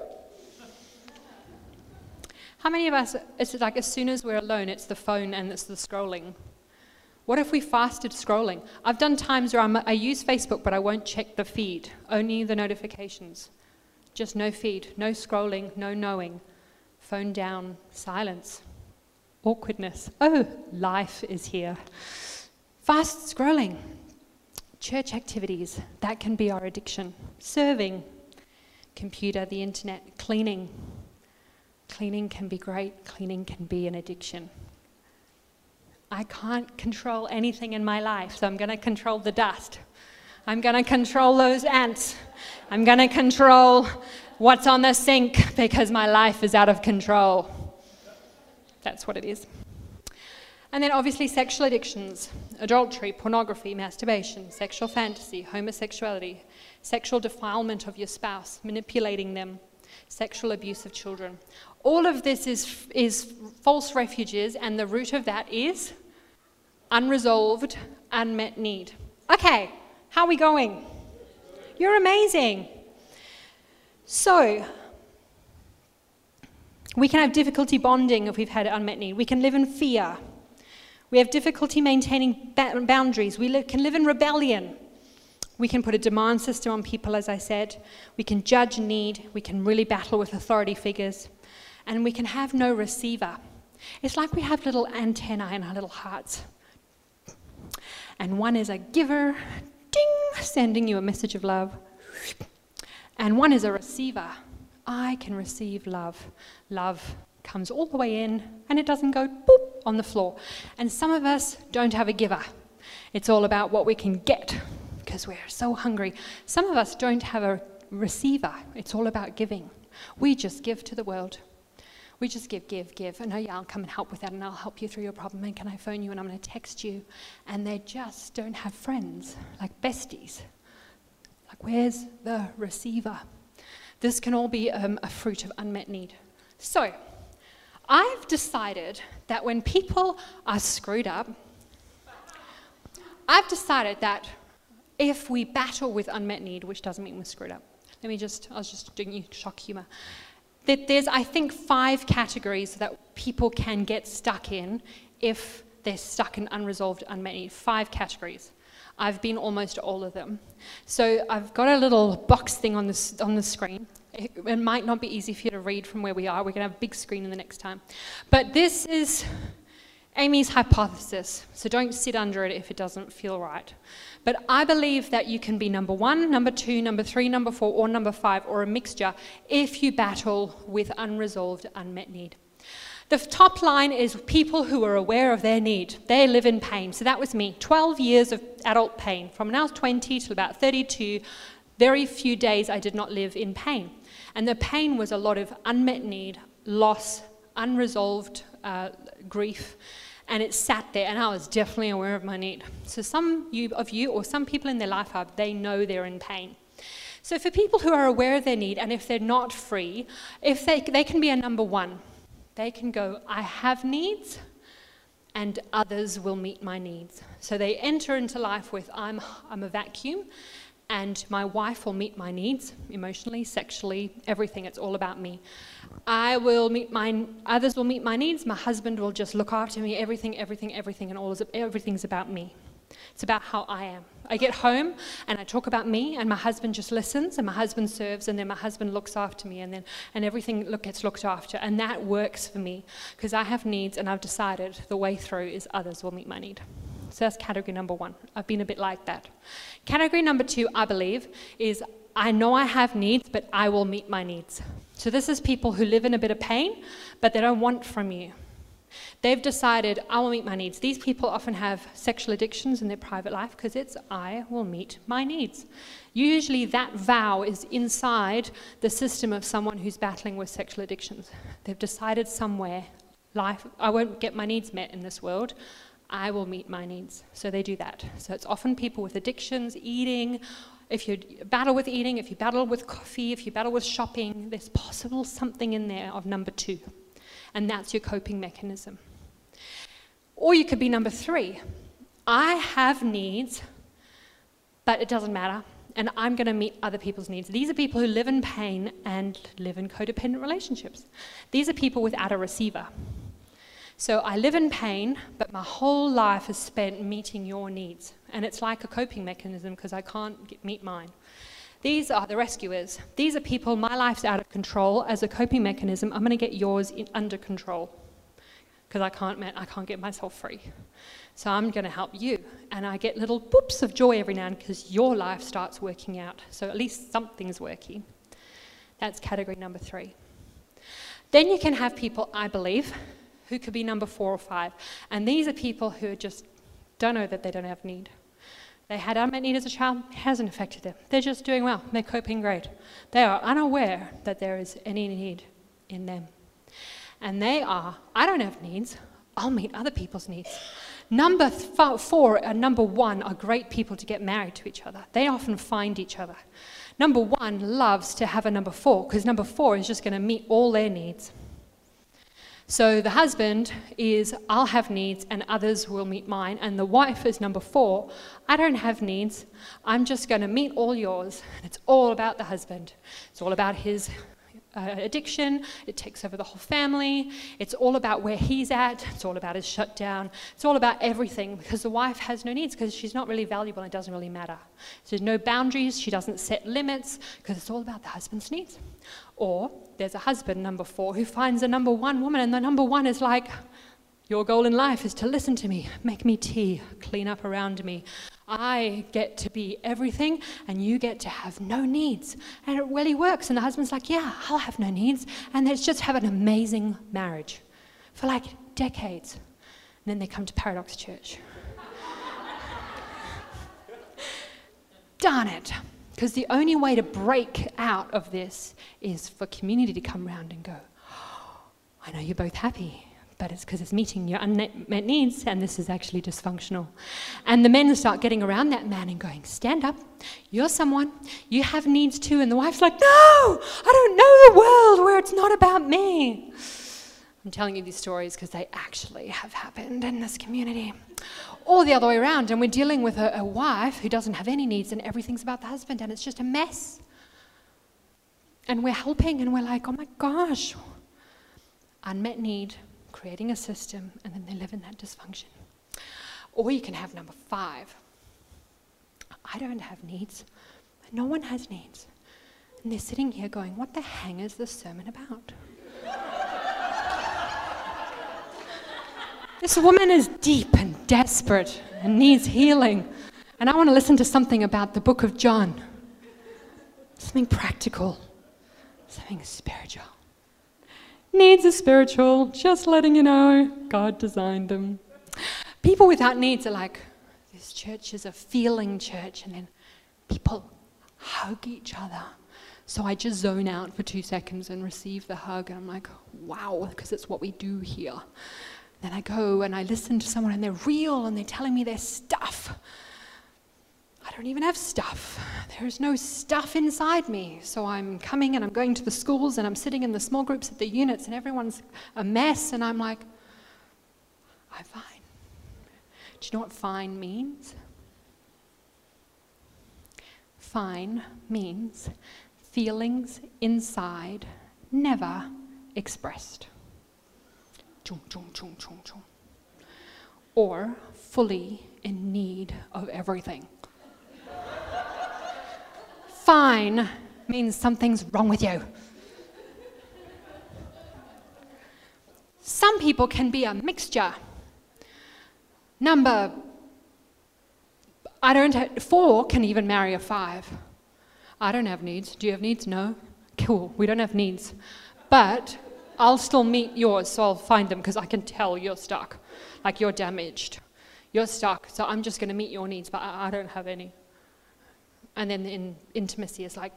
How many of us, it's like as soon as we're alone, it's the phone and it's the scrolling. What if we fasted scrolling? I've done times where I'm, I use Facebook, but I won't check the feed, only the notifications. Just no feed, no scrolling, no knowing. Phone down, silence, awkwardness. Oh, life is here. Fast scrolling, church activities, that can be our addiction. Serving, computer, the internet, cleaning. Cleaning can be great. Cleaning can be an addiction. I can't control anything in my life, so I'm going to control the dust. I'm going to control those ants. I'm going to control what's on the sink because my life is out of control. That's what it is. And then obviously sexual addictions, adultery, pornography, masturbation, sexual fantasy, homosexuality, sexual defilement of your spouse, manipulating them, sexual abuse of children. All of this is, is false refuges, and the root of that is unresolved, unmet need. Okay, how are we going? You're amazing. So, we can have difficulty bonding if we've had unmet need. We can live in fear. We have difficulty maintaining boundaries. We live, can live in rebellion. We can put a demand system on people, as I said. We can judge need. We can really battle with authority figures. And we can have no receiver. It's like we have little antennae in our little hearts. And one is a giver, ding, sending you a message of love. And one is a receiver. I can receive love. Love comes all the way in, and it doesn't go boop on the floor. And some of us don't have a giver. It's all about what we can get, because we're so hungry. Some of us don't have a receiver. It's all about giving. We just give to the world. We just give, give, give. And oh yeah, I'll come and help with that, and I'll help you through your problem, and can I phone you, and I'm going to text you. And they just don't have friends, like besties. Like, where's the receiver? This can all be um, a fruit of unmet need. So, I've decided that when people are screwed up, I've decided that if we battle with unmet need, which doesn't mean we're screwed up. Let me just, I was just doing you shock humor. That there's, I think, five categories that people can get stuck in if they're stuck in unresolved unmet need. Five categories. I've been almost all of them. So I've got a little box thing on this on the screen. It, it might not be easy for you to read from where we are. We're going to have a big screen in the next time. But this is Amy's hypothesis, so don't sit under it if it doesn't feel right. But I believe that you can be number one, number two, number three, number four, or number five, or a mixture, if you battle with unresolved, unmet need. The top line is people who are aware of their need. They live in pain. So that was me, twelve years of adult pain. From when I was twenty to about thirty-two, very few days I did not live in pain. And the pain was a lot of unmet need, loss, unresolved uh, grief, and it sat there, and I was definitely aware of my need. So some of you, or some people in their life hub, they know they're in pain. So for people who are aware of their need, and if they're not free, if they, they can be a number one. They can go, I have needs, and others will meet my needs. So they enter into life with, I'm, I'm a vacuum, and my wife will meet my needs, emotionally, sexually, everything. It's all about me. I will meet my, others will meet my needs. My husband will just look after me, everything, everything, everything, and all is, everything's about me. It's about how I am. I get home and I talk about me, and my husband just listens, and my husband serves, and then my husband looks after me, and then and everything look, gets looked after. And that works for me because I have needs, and I've decided the way through is others will meet my need. So that's category number one. I've been a bit like that. Category number two, I believe, is I know I have needs, but I will meet my needs. So this is people who live in a bit of pain, but they don't want from you. They've decided, I will meet my needs. These people often have sexual addictions in their private life because it's, I will meet my needs. Usually that vow is inside the system of someone who's battling with sexual addictions. They've decided somewhere, life, I won't get my needs met in this world. I will meet my needs. So they do that. So it's often people with addictions, eating. If you battle with eating, if you battle with coffee, if you battle with shopping, there's possible something in there of number two. And that's your coping mechanism. Or you could be number three. I have needs, but it doesn't matter. And I'm going to meet other people's needs. These are people who live in pain and live in codependent relationships. These are people without a receiver. So I live in pain, but my whole life is spent meeting your needs. And it's like a coping mechanism because I can't get, meet mine. These are the rescuers. These are people, my life's out of control. As a coping mechanism, I'm going to get yours in, under control because I can't, man, I can't get myself free. So I'm going to help you. And I get little boops of joy every now and then because your life starts working out. So at least something's working. That's category number three. Then you can have people, I believe, who could be number four or five. And these are people who just don't know that they don't have need. They had unmet need as a child, it hasn't affected them. They're just doing well, they're coping great. They are unaware that there is any need in them. And they are, I don't have needs, I'll meet other people's needs. Number four and number one are great people to get married to each other. They often find each other. Number one loves to have a number four because number four is just going to meet all their needs. So the husband is, I'll have needs and others will meet mine. And the wife is number four, I don't have needs, I'm just going to meet all yours. And it's all about the husband. It's all about his uh, addiction. It takes over the whole family. It's all about where he's at. It's all about his shutdown. It's all about everything because the wife has no needs because she's not really valuable and it doesn't really matter. So there's no boundaries. She doesn't set limits because it's all about the husband's needs. Or there's a husband, number four, who finds a number one woman, and the number one is like, your goal in life is to listen to me, make me tea, clean up around me. I get to be everything, and you get to have no needs. And it really works. And the husband's like, yeah, I'll have no needs. And let's just have an amazing marriage for like decades. And then they come to Paradox Church. Darn it. Because the only way to break out of this is for community to come round and go, oh, I know you're both happy, but it's because it's meeting your unmet needs, and this is actually dysfunctional. And the men start getting around that man and going, stand up, you're someone, you have needs too. And the wife's like, no, I don't know the world where it's not about me. I'm telling you these stories because they actually have happened in this community. Or the other way around, and we're dealing with a, a wife who doesn't have any needs and everything's about the husband and it's just a mess. And we're helping and we're like, oh my gosh, unmet need, creating a system, and then they live in that dysfunction. Or you can have number five. I don't have needs. No one has needs. And they're sitting here going, what the hang is this sermon about? This woman is deep and desperate and needs healing. And I want to listen to something about the book of John. Something practical. Something spiritual. Needs are spiritual, just letting you know, God designed them. People without needs are like, this church is a feeling church. And then people hug each other. So I just zone out for two seconds and receive the hug. And I'm like, wow, because it's what we do here. Then I go and I listen to someone and they're real and they're telling me their stuff. I don't even have stuff. There is no stuff inside me. So I'm coming and I'm going to the schools and I'm sitting in the small groups at the units and everyone's a mess and I'm like, I'm fine. Do you know what fine means? Fine means feelings inside never expressed. Or fully in need of everything. Fine means something's wrong with you. Some people can be a mixture. Number, I don't have, four can even marry a five. I don't have needs. Do you have needs? No. Cool, we don't have needs. But I'll still meet yours, so I'll find them because I can tell you're stuck. Like you're damaged. You're stuck, so I'm just going to meet your needs, but I, I don't have any. And then in intimacy is like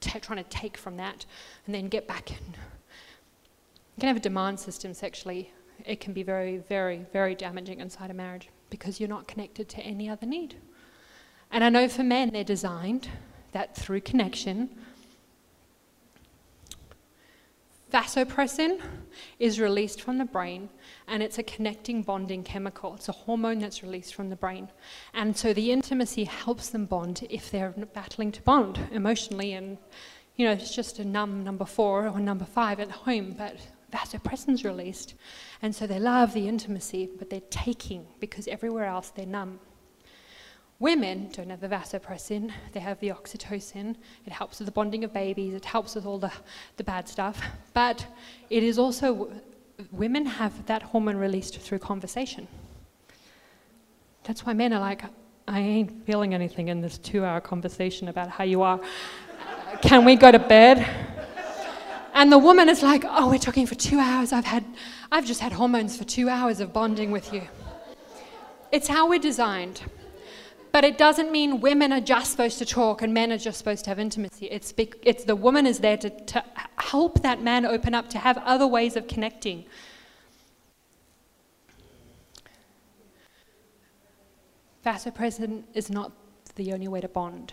t- trying to take from that and then get back in. You can have a demand system sexually. It can be very, very, very damaging inside a marriage because you're not connected to any other need. And I know for men, they're designed that through connection, vasopressin is released from the brain and it's a connecting bonding chemical. It's a hormone that's released from the brain. And so the intimacy helps them bond if they're battling to bond emotionally. And, you know, it's just a numb number four or number five at home, but vasopressin's released. And so they love the intimacy, but they're taking because everywhere else they're numb. Women don't have the vasopressin, they have the oxytocin. It helps with the bonding of babies, it helps with all the, the bad stuff. But it is also, women have that hormone released through conversation. That's why men are like, I ain't feeling anything in this two hour conversation about how you are. Can we go to bed? And the woman is like, oh, we're talking for two hours. I've had, I've just had hormones for two hours of bonding with you. It's how we're designed. But it doesn't mean women are just supposed to talk and men are just supposed to have intimacy. It's, bec- it's the woman is there to, to help that man open up, to have other ways of connecting. Vasopressin is not the only way to bond,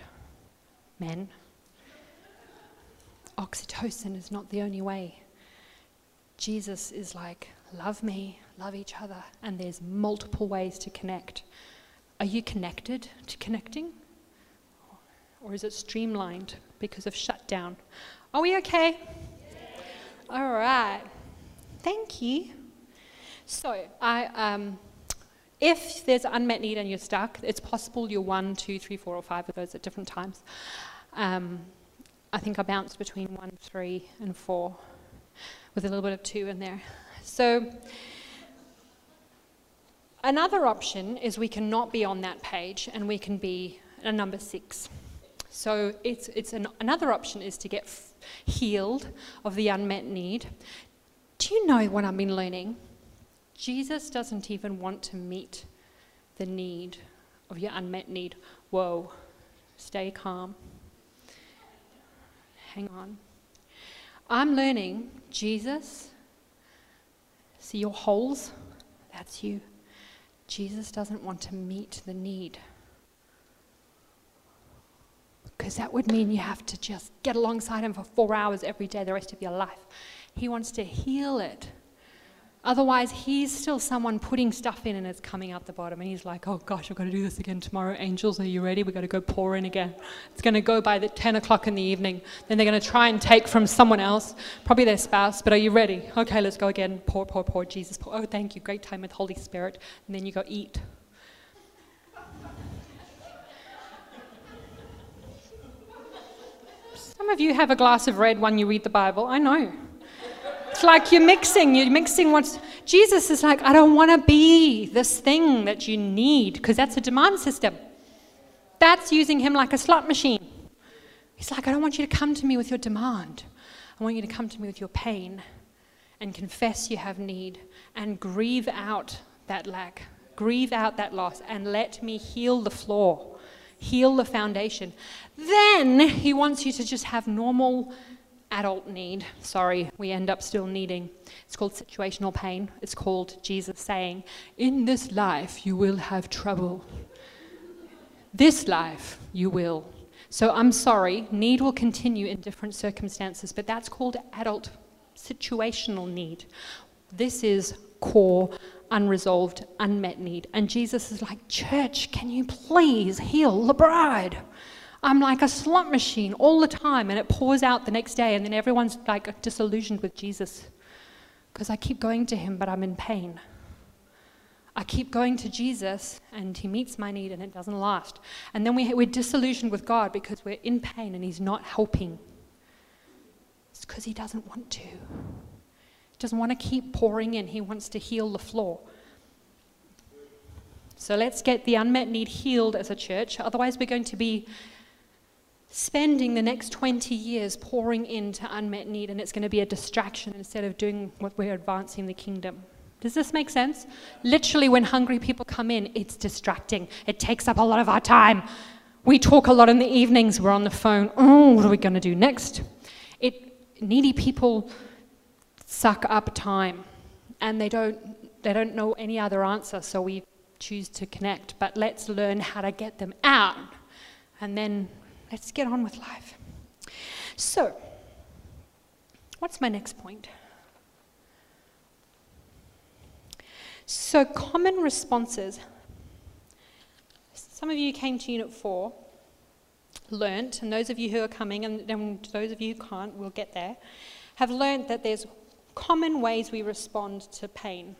men. Oxytocin is not the only way. Jesus is like, love me, love each other, and there's multiple ways to connect. Are you connected to connecting? Or is it streamlined because of shutdown? Are we okay? Yeah. All right. Thank you. So I, um, if there's unmet need and you're stuck, it's possible you're one, two, three, four, or five of those at different times. Um, I think I bounced between one, three, and four with a little bit of two in there. So another option is we can not be on that page and we can be a number six. So it's, it's an, another option is to get f- healed of the unmet need. Do you know what I've been learning? Jesus doesn't even want to meet the need of your unmet need. Whoa, stay calm. Hang on. I'm learning, Jesus, see your holes? That's you. Jesus doesn't want to meet the need. Because that would mean you have to just get alongside him for four hours every day the rest of your life. He wants to heal it. Otherwise, he's still someone putting stuff in and it's coming out the bottom. And he's like, oh gosh, I've got to do this again tomorrow. Angels, are you ready? We've got to go pour in again. It's going to go by the ten o'clock in the evening. Then they're going to try and take from someone else, probably their spouse. But are you ready? Okay, let's go again. Pour, pour, pour, Jesus, pour. Oh, thank you. Great time with Holy Spirit. And then you go eat. Some of you have a glass of red when you read the Bible. I know. It's like you're mixing. You're mixing what's... Jesus is like, I don't want to be this thing that you need, because that's a demand system. That's using him like a slot machine. He's like, I don't want you to come to me with your demand. I want you to come to me with your pain and confess you have need and grieve out that lack, grieve out that loss, and let me heal the floor, heal the foundation. Then he wants you to just have normal adult need. Sorry, we end up still needing. It's called situational pain. It's called Jesus saying, in this life you will have trouble. This life you will. So I'm sorry, need will continue in different circumstances, but that's called adult situational need. This is core, unresolved, unmet need. And Jesus is like, church, can you please heal the bride? I'm like a slot machine all the time, and it pours out the next day, and then everyone's like disillusioned with Jesus because I keep going to him, but I'm in pain. I keep going to Jesus, and he meets my need, and it doesn't last. And then we, we're disillusioned with God because we're in pain, and he's not helping. It's because he doesn't want to. He doesn't want to keep pouring in. He wants to heal the floor. So let's get the unmet need healed as a church. Otherwise, we're going to be spending the next twenty years pouring into unmet need, and it's going to be a distraction instead of doing what we're advancing the kingdom. Does this make sense? Literally, when hungry people come in, it's distracting. It takes up a lot of our time. We talk a lot in the evenings. We're on the phone. Oh, what are we going to do next? It, needy people suck up time, and they don't, they don't know any other answer, so we choose to connect. But let's learn how to get them out, and then let's get on with life. So, what's my next point? So, common responses. Some of you came to Unit four, learnt, and those of you who are coming, and, and those of you who can't, we'll get there, have learnt that there's common ways we respond to pain,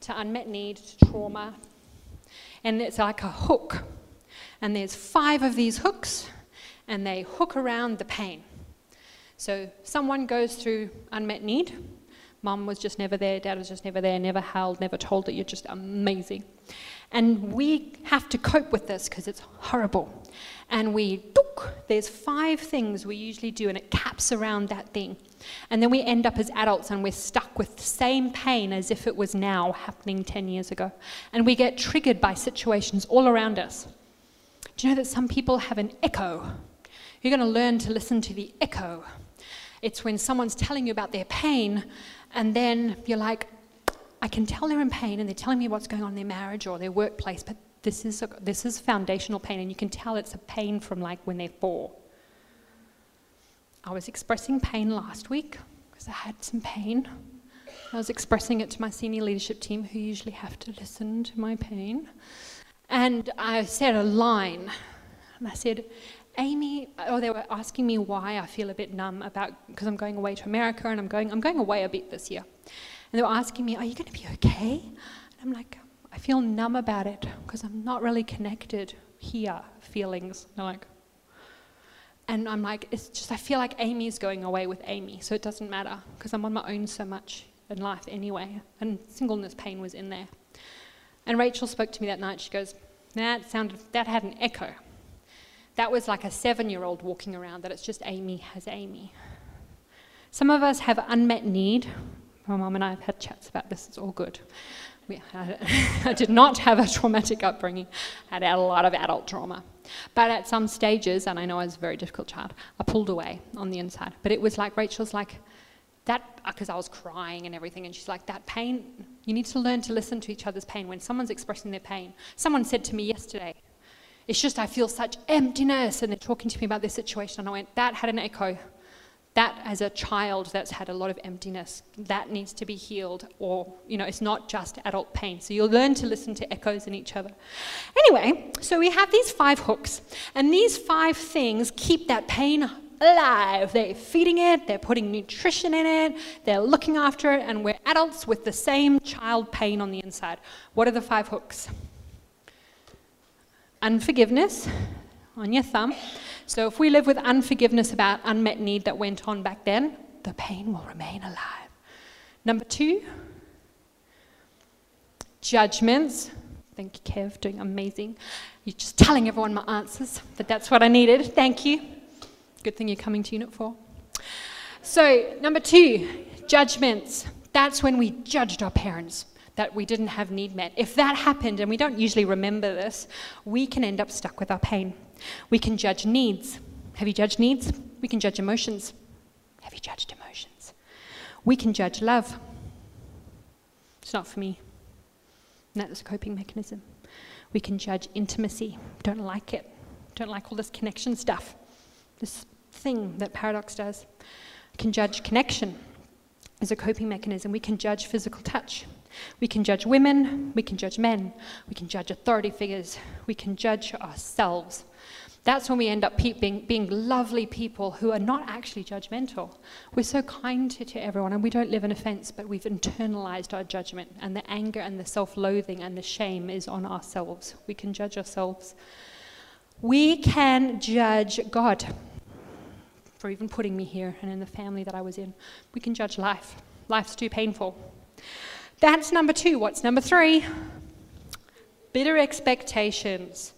to unmet need, to trauma. And it's like a hook. And there's five of these hooks, and they hook around the pain. So, someone goes through unmet need. Mum was just never there, dad was just never there, never held, never told that you're just amazing. And we have to cope with this because it's horrible. And we, there's five things we usually do, and it caps around that thing. And then we end up as adults, and we're stuck with the same pain as if it was now happening ten years ago. And we get triggered by situations all around us. Do you know that some people have an echo? You're going to learn to listen to the echo. It's when someone's telling you about their pain, and then you're like, I can tell they're in pain, and they're telling me what's going on in their marriage or their workplace, but this is, a, this is foundational pain, and you can tell it's a pain from like when they're four. I was expressing pain last week because I had some pain. I was expressing it to my senior leadership team, who usually have to listen to my pain. And I said a line, and I said, Amy, oh, they were asking me why I feel a bit numb about, because I'm going away to America, and I'm going, I'm going away a bit this year. And they were asking me, are you going to be okay? And I'm like, I feel numb about it because I'm not really connected here, feelings. And they're like, and I'm like, it's just, I feel like Amy's going away with Amy, so it doesn't matter because I'm on my own so much in life anyway. And singleness pain was in there. And Rachel spoke to me that night. She goes, that sounded, that had an echo. That was like a seven-year-old walking around, that it's just Amy has Amy. Some of us have unmet need. My mum and I have had chats about this. It's all good. We, I, I did not have a traumatic upbringing. I had a lot of adult trauma. But at some stages, and I know I was a very difficult child, I pulled away on the inside. But it was like, Rachel's like, that, because I was crying and everything, and she's like, that pain, you need to learn to listen to each other's pain when someone's expressing their pain. Someone said to me yesterday, it's just I feel such emptiness, and they're talking to me about their situation, and I went, that had an echo. That, as a child, that's had a lot of emptiness. That needs to be healed, or, you know, it's not just adult pain. So you'll learn to listen to echoes in each other. Anyway, so we have these five hooks, and these five things keep that pain alive. They're feeding it, they're putting nutrition in it, they're looking after it, and we're adults with the same child pain on the inside. What are the five hooks? Unforgiveness on your thumb. So if we live with unforgiveness about unmet need that went on back then, the pain will remain alive. Number two, judgments. Thank you, Kev, doing amazing. You're just telling everyone my answers, but that's what I needed. Thank you. Good thing you're coming to Unit four. So number two, judgments. That's when we judged our parents that we didn't have need met. If that happened, and we don't usually remember this, we can end up stuck with our pain. We can judge needs. Have you judged needs? We can judge emotions. Have you judged emotions? We can judge love. It's not for me. And that is a coping mechanism. We can judge intimacy. Don't like it. Don't like all this connection stuff. This thing that Paradox does. We can judge connection as a coping mechanism. We can judge physical touch. We can judge women. We can judge men. We can judge authority figures. We can judge ourselves. That's when we end up pe- being, being lovely people who are not actually judgmental. We're so kind to, to everyone, and we don't live in offense, but we've internalized our judgment, and the anger and the self-loathing and the shame is on ourselves. We can judge ourselves. We can judge God for even putting me here and in the family that I was in. We can judge life. Life's too painful. That's number two. What's number three? Bitter expectations.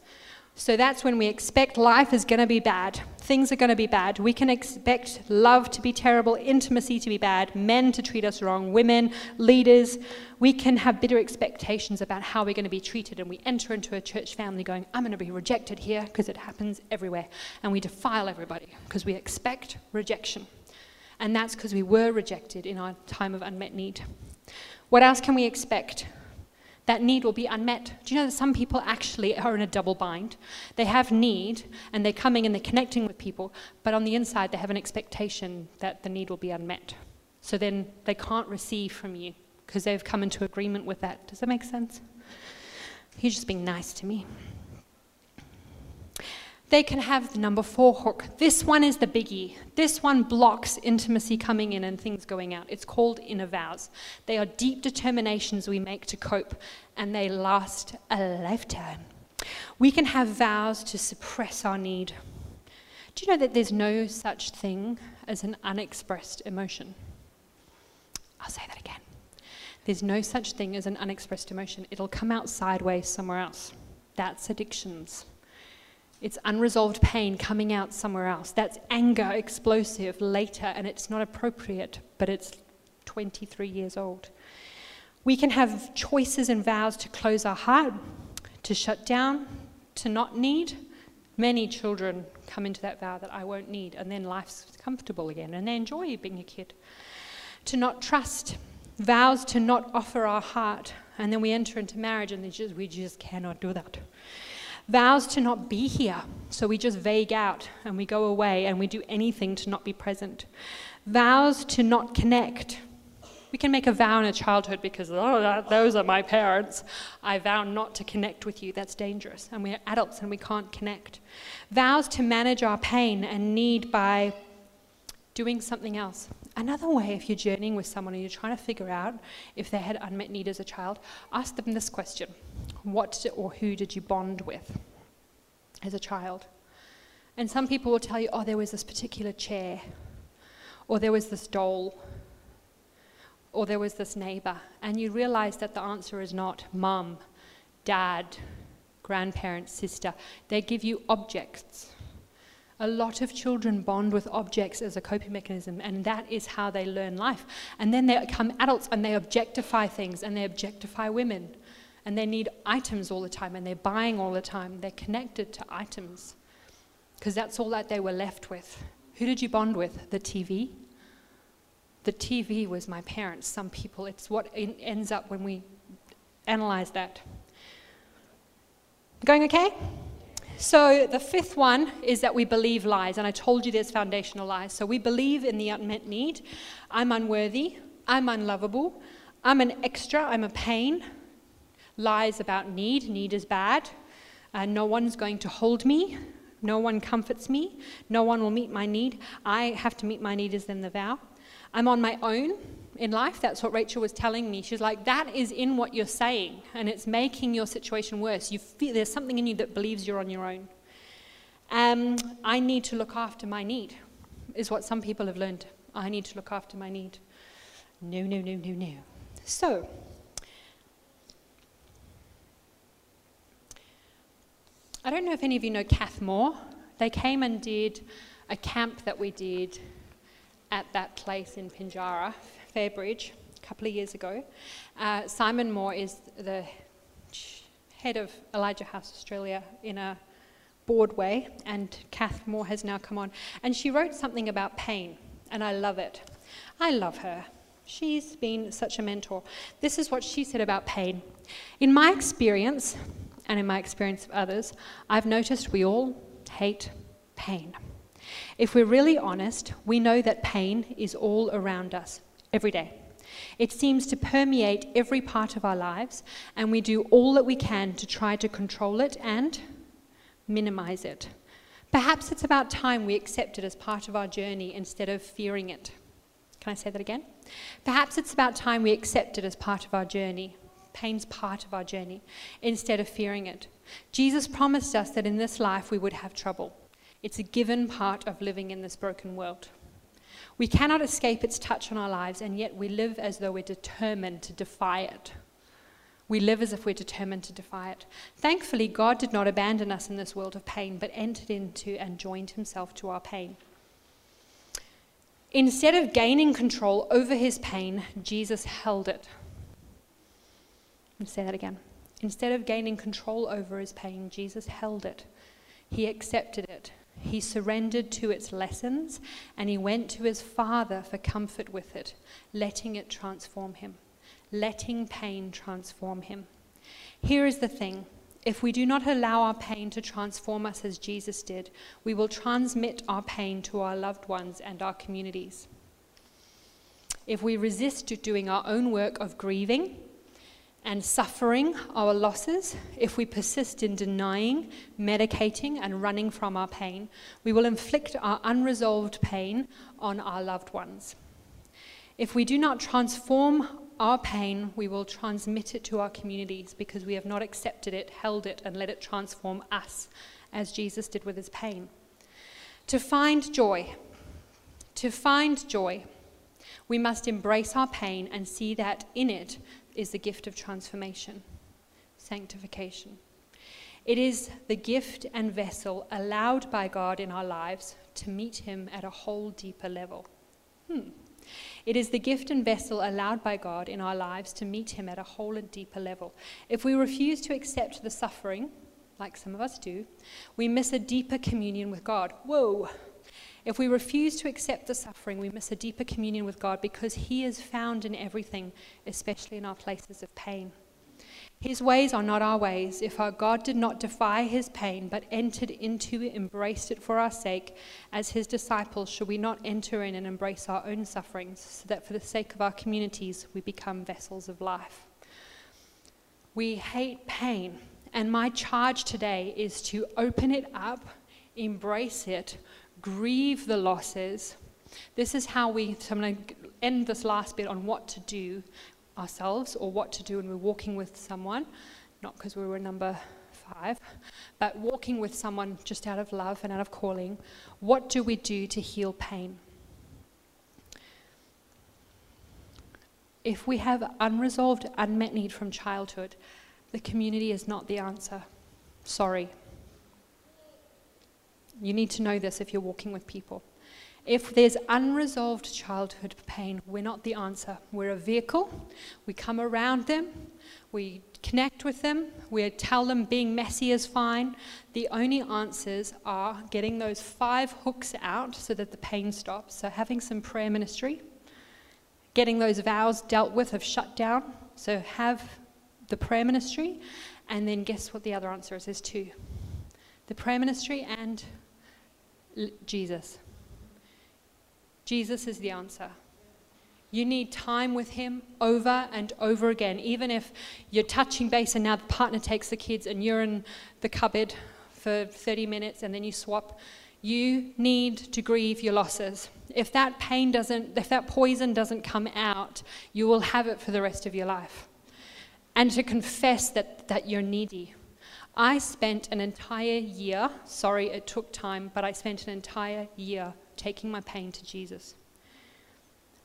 So that's when we expect life is going to be bad. Things are going to be bad. We can expect love to be terrible, intimacy to be bad, men to treat us wrong, women, leaders. We can have bitter expectations about how we're going to be treated, and we enter into a church family going, I'm going to be rejected here because it happens everywhere. And we defile everybody because we expect rejection. And that's because we were rejected in our time of unmet need. What else can we expect? That need will be unmet. Do you know that some people actually are in a double bind? They have need, and they're coming and they're connecting with people, but on the inside they have an expectation that the need will be unmet. So then they can't receive from you because they've come into agreement with that. Does that make sense? He's just being nice to me. They can have the number four hook. This one is the biggie. This one blocks intimacy coming in and things going out. It's called inner vows. They are deep determinations we make to cope, and they last a lifetime. We can have vows to suppress our need. Do you know that there's no such thing as an unexpressed emotion? I'll say that again. There's no such thing as an unexpressed emotion. It'll come out sideways somewhere else. That's addictions. It's unresolved pain coming out somewhere else. That's anger, explosive, later, and it's not appropriate, but it's twenty-three years old. We can have choices and vows to close our heart, to shut down, to not need. Many children come into that vow that I won't need, and then life's comfortable again, and they enjoy being a kid. To not trust, vows to not offer our heart, and then we enter into marriage, and just, we just cannot do that. Vows to not be here, so we just vague out and we go away and we do anything to not be present. Vows to not connect. We can make a vow in a childhood because, oh, those are my parents. I vow not to connect with you. That's dangerous. And we're adults and we can't connect. Vows to manage our pain and need by doing something else. Another way, if you're journeying with someone and you're trying to figure out if they had unmet need as a child, ask them this question. What or who did you bond with as a child? And some people will tell you, oh, there was this particular chair, or there was this doll, or there was this neighbor. And you realize that the answer is not mum, dad, grandparents, sister. They give you objects. A lot of children bond with objects as a coping mechanism, and that is how they learn life. And then they become adults, and they objectify things, and they objectify women. And they need items all the time, and they're buying all the time. They're connected to items because that's all that they were left with. Who did you bond with? The T V? The T V was my parents, some people. It's what it ends up when we analyze that. Going okay? So the fifth one is that we believe lies, and I told you there's foundational lies. So we believe in the unmet need. I'm unworthy. I'm unlovable. I'm an extra. I'm a pain. Lies about need, need is bad, uh, no one's going to hold me, no one comforts me, no one will meet my need, I have to meet my need is then the vow. I'm on my own in life, that's what Rachel was telling me. She's like, that is in what you're saying, and it's making your situation worse. You feel, there's something in you that believes you're on your own. Um, I need to look after my need, is what some people have learned. I need to look after my need. No, no, no, no, no. So, I don't know if any of you know Kath Moore. They came and did a camp that we did at that place in Pinjarra, Fairbridge, a couple of years ago. Uh, Simon Moore is the head of Elijah House Australia in a board way, and Kath Moore has now come on. And she wrote something about pain, and I love it. I love her. She's been such a mentor. This is what she said about pain. In my experience, and in my experience of others, I've noticed we all hate pain. If we're really honest, we know that pain is all around us every day. It seems to permeate every part of our lives, and we do all that we can to try to control it and minimize it. Perhaps it's about time we accept it as part of our journey instead of fearing it. Can I say that again? Perhaps it's about time we accept it as part of our journey. Pain's part of our journey, instead of fearing it. Jesus promised us that in this life we would have trouble. It's a given part of living in this broken world. We cannot escape its touch on our lives, and yet we live as though we're determined to defy it. We live as if we're determined to defy it. Thankfully, God did not abandon us in this world of pain, but entered into and joined himself to our pain. Instead of gaining control over his pain, Jesus held it. Let me say that again. Instead of gaining control over his pain, Jesus held it. He accepted it. He surrendered to its lessons, and he went to his Father for comfort with it, letting it transform him, letting pain transform him. Here is the thing. If we do not allow our pain to transform us as Jesus did, we will transmit our pain to our loved ones and our communities. If we resist doing our own work of grieving and suffering our losses, if we persist in denying, medicating, and running from our pain, we will inflict our unresolved pain on our loved ones. If we do not transform our pain, we will transmit it to our communities because we have not accepted it, held it, and let it transform us, as Jesus did with his pain. To find joy, to find joy, we must embrace our pain and see that in it is the gift of transformation, sanctification. It is the gift and vessel allowed by God in our lives to meet him at a whole deeper level. Hmm. It is the gift and vessel allowed by God in our lives to meet him at a whole and deeper level. If we refuse to accept the suffering, like some of us do, we miss a deeper communion with God. Whoa! If we refuse to accept the suffering, we miss a deeper communion with God because he is found in everything, especially in our places of pain. His ways are not our ways. If our God did not defy his pain, but entered into it, embraced it for our sake, as his disciples, should we not enter in and embrace our own sufferings, so that for the sake of our communities, we become vessels of life? We hate pain, and my charge today is to open it up, embrace it, grieve the losses. This is how we, so I'm going to end this last bit on what to do ourselves, or what to do when we're walking with someone, not because we were number five, but walking with someone just out of love and out of calling. What do we do to heal pain? If we have unresolved, unmet need from childhood, the community is not the answer. Sorry. You need to know this if you're walking with people. If there's unresolved childhood pain, we're not the answer. We're a vehicle. We come around them. We connect with them. We tell them being messy is fine. The only answers are getting those five hooks out so that the pain stops. So having some prayer ministry, getting those vows dealt with of shutdown. So have the prayer ministry, and then guess what the other answer is? There's two. The prayer ministry and Jesus. Jesus is the answer. You need time with him over and over again. Even if you're touching base and now the partner takes the kids and you're in the cupboard for thirty minutes and then you swap, you need to grieve your losses. If that pain doesn't, if that poison doesn't come out, you will have it for the rest of your life. And to confess that, that you're needy. I spent an entire year, sorry it took time, but I spent an entire year taking my pain to Jesus.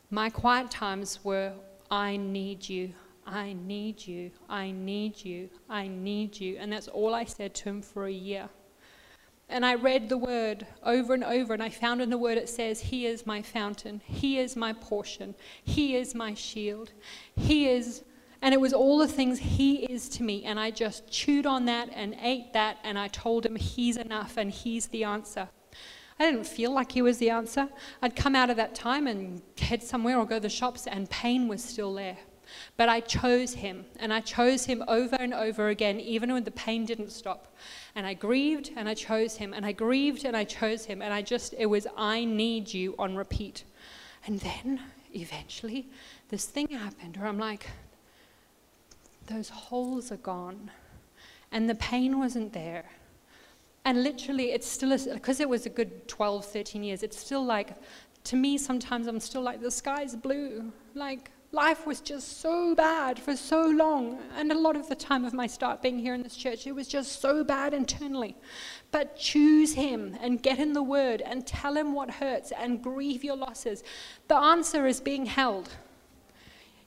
My quiet times were, I need you, I need you, I need you, I need you. And that's all I said to him for a year. And I read the word over and over, and I found in the word it says, he is my fountain, he is my portion, he is my shield, he is... And it was all the things he is to me, and I just chewed on that and ate that, and I told him he's enough and he's the answer. I didn't feel like he was the answer. I'd come out of that time and head somewhere or go to the shops, and pain was still there. But I chose him, and I chose him over and over again, even when the pain didn't stop. And I grieved, and I chose him, and I grieved, and I chose him, and I just, it was, I need you on repeat. And then, eventually, this thing happened where I'm like, those holes are gone, and the pain wasn't there. And literally, it's still, because it was a good twelve, thirteen years, it's still like, to me, sometimes I'm still like, the sky's blue. Like, life was just so bad for so long. And a lot of the time of my start being here in this church, it was just so bad internally. But choose him and get in the word and tell him what hurts and grieve your losses. The answer is being held.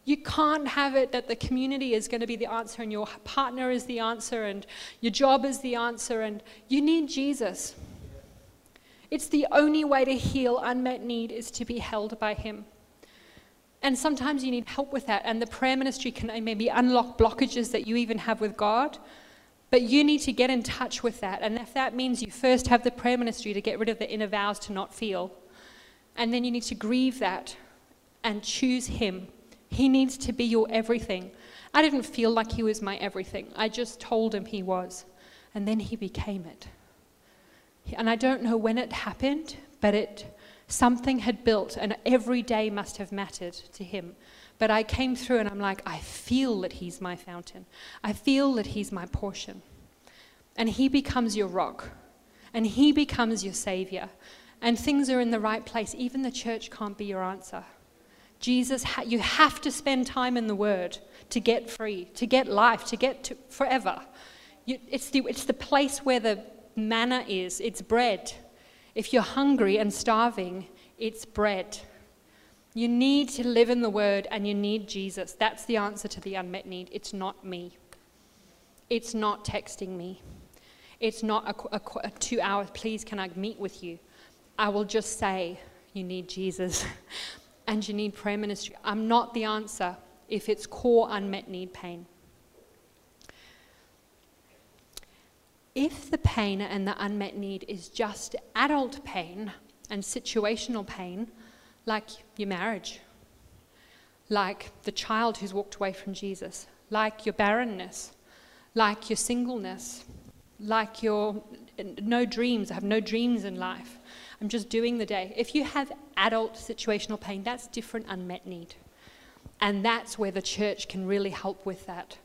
You can't have it that the community is going to be the answer and your partner is the answer and your job is the answer, and you need Jesus. It's the only way to heal unmet need is to be held by him. And sometimes you need help with that, and the prayer ministry can maybe unlock blockages that you even have with God, but you need to get in touch with that. And if that means you first have the prayer ministry to get rid of the inner vows to not feel, and then you need to grieve that and choose him. He needs to be your everything. I didn't feel like he was my everything. I just told him he was. And then he became it. And I don't know when it happened, but it, something had built, and every day must have mattered to him. But I came through and I'm like, I feel that he's my fountain. I feel that he's my portion. And he becomes your rock. And he becomes your savior. And things are in the right place. Even the church can't be your answer. Jesus, you have to spend time in the Word to get free, to get life, to get to forever. You, it's, the, it's the place where the manna is. It's bread. If you're hungry and starving, it's bread. You need to live in the Word, and you need Jesus. That's the answer to the unmet need. It's not me. It's not texting me. It's not a, a, a two-hour, please, can I meet with you? I will just say, you need Jesus. And you need prayer ministry. I'm not the answer if it's core unmet need pain. If the pain and the unmet need is just adult pain and situational pain, like your marriage, like the child who's walked away from Jesus, like your barrenness, like your singleness, like your no dreams, I have no dreams in life, I'm just doing the day. If you have adult situational pain, that's different unmet need. And that's where the church can really help with that.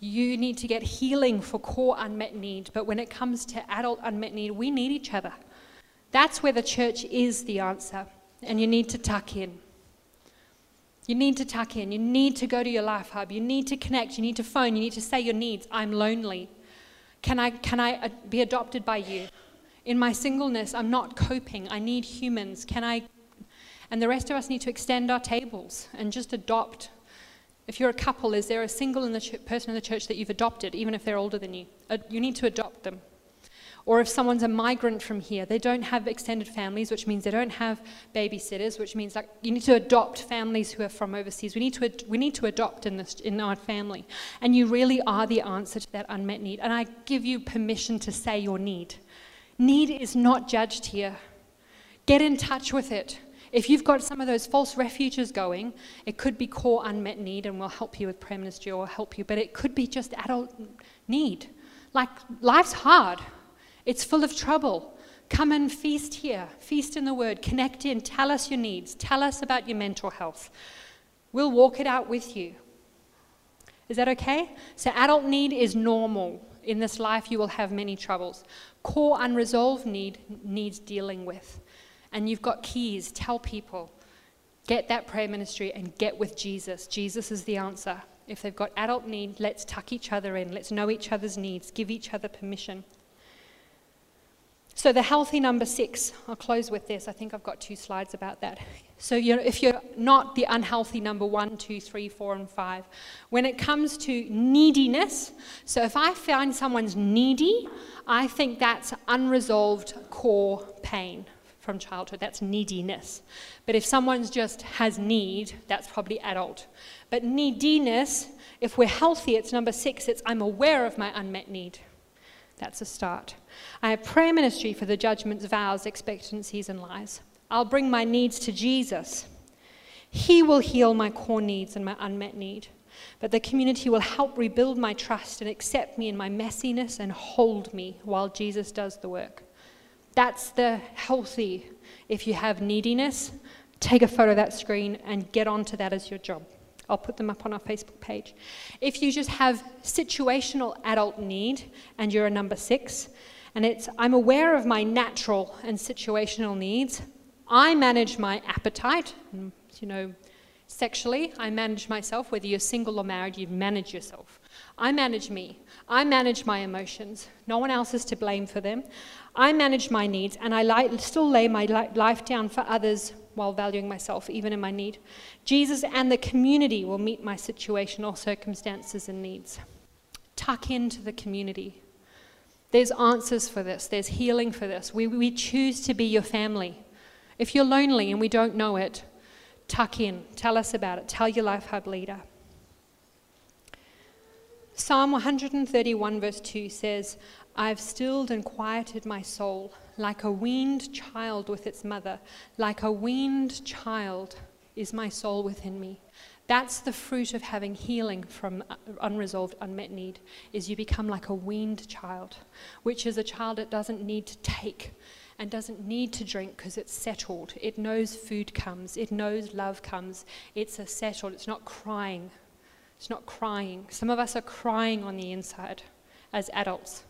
You need to get healing for core unmet need, but when it comes to adult unmet need, we need each other. That's where the church is the answer, and you need to tuck in. You need to tuck in. You need to go to your life hub. You need to connect. You need to phone. You need to say your needs. I'm lonely. Can I, can I be adopted by you? In my singleness, I'm not coping. I need humans. Can I? And the rest of us need to extend our tables and just adopt. If you're a couple, is there a single in the ch- person in the church that you've adopted, even if they're older than you? Uh, you need to adopt them. Or if someone's a migrant from here, they don't have extended families, which means they don't have babysitters, which means like you need to adopt families who are from overseas. We need to ad- we need to adopt in this in our family. And you really are the answer to that unmet need. And I give you permission to say your need. Need is not judged here. Get in touch with it. If you've got some of those false refuges going, it could be core unmet need, and we'll help you with prayer ministry or help you, but it could be just adult need. Like, life's hard. It's full of trouble. Come and feast here. Feast in the Word. Connect in. Tell us your needs. Tell us about your mental health. We'll walk it out with you. Is that okay? So adult need is normal. In this life, you will have many troubles. Core unresolved need needs dealing with. And you've got keys. Tell people. Get that prayer ministry and get with Jesus. Jesus is the answer. If they've got adult need, let's tuck each other in. Let's know each other's needs. Give each other permission. So the healthy number six, I'll close with this. I think I've got two slides about that. So you know, if you're not the unhealthy number one, two, three, four, and five, when it comes to neediness, so if I find someone's needy, I think that's unresolved core pain from childhood. That's neediness. But if someone's just has need, that's probably adult. But neediness, if we're healthy, it's number six. It's I'm aware of my unmet need. That's a start. I have prayer ministry for the judgments, vows, expectancies, and lies. I'll bring my needs to Jesus. He will heal my core needs and my unmet need. But the community will help rebuild my trust and accept me in my messiness and hold me while Jesus does the work. That's the healthy. If you have neediness, take a photo of that screen and get onto that as your job. I'll put them up on our Facebook page. If you just have situational adult need and you're a number six, and it's, I'm aware of my natural and situational needs. I manage my appetite, you know, sexually. I manage myself, whether you're single or married, you manage yourself. I manage me. I manage my emotions. No one else is to blame for them. I manage my needs, and I li- still lay my li- life down for others while valuing myself, even in my need. Jesus and the community will meet my situational circumstances and needs. Tuck into the community. There's answers for this. There's healing for this. We, we choose to be your family. If you're lonely and we don't know it, tuck in. Tell us about it. Tell your Life Hub leader. Psalm one thirty-one verse two says, I've stilled and quieted my soul like a weaned child with its mother. Like a weaned child is my soul within me. That's the fruit of having healing from unresolved, unmet need, is you become like a weaned child, which is a child that doesn't need to take and doesn't need to drink because it's settled. It knows food comes. It knows love comes. It's a settled. It's not crying. It's not crying. Some of us are crying on the inside as adults.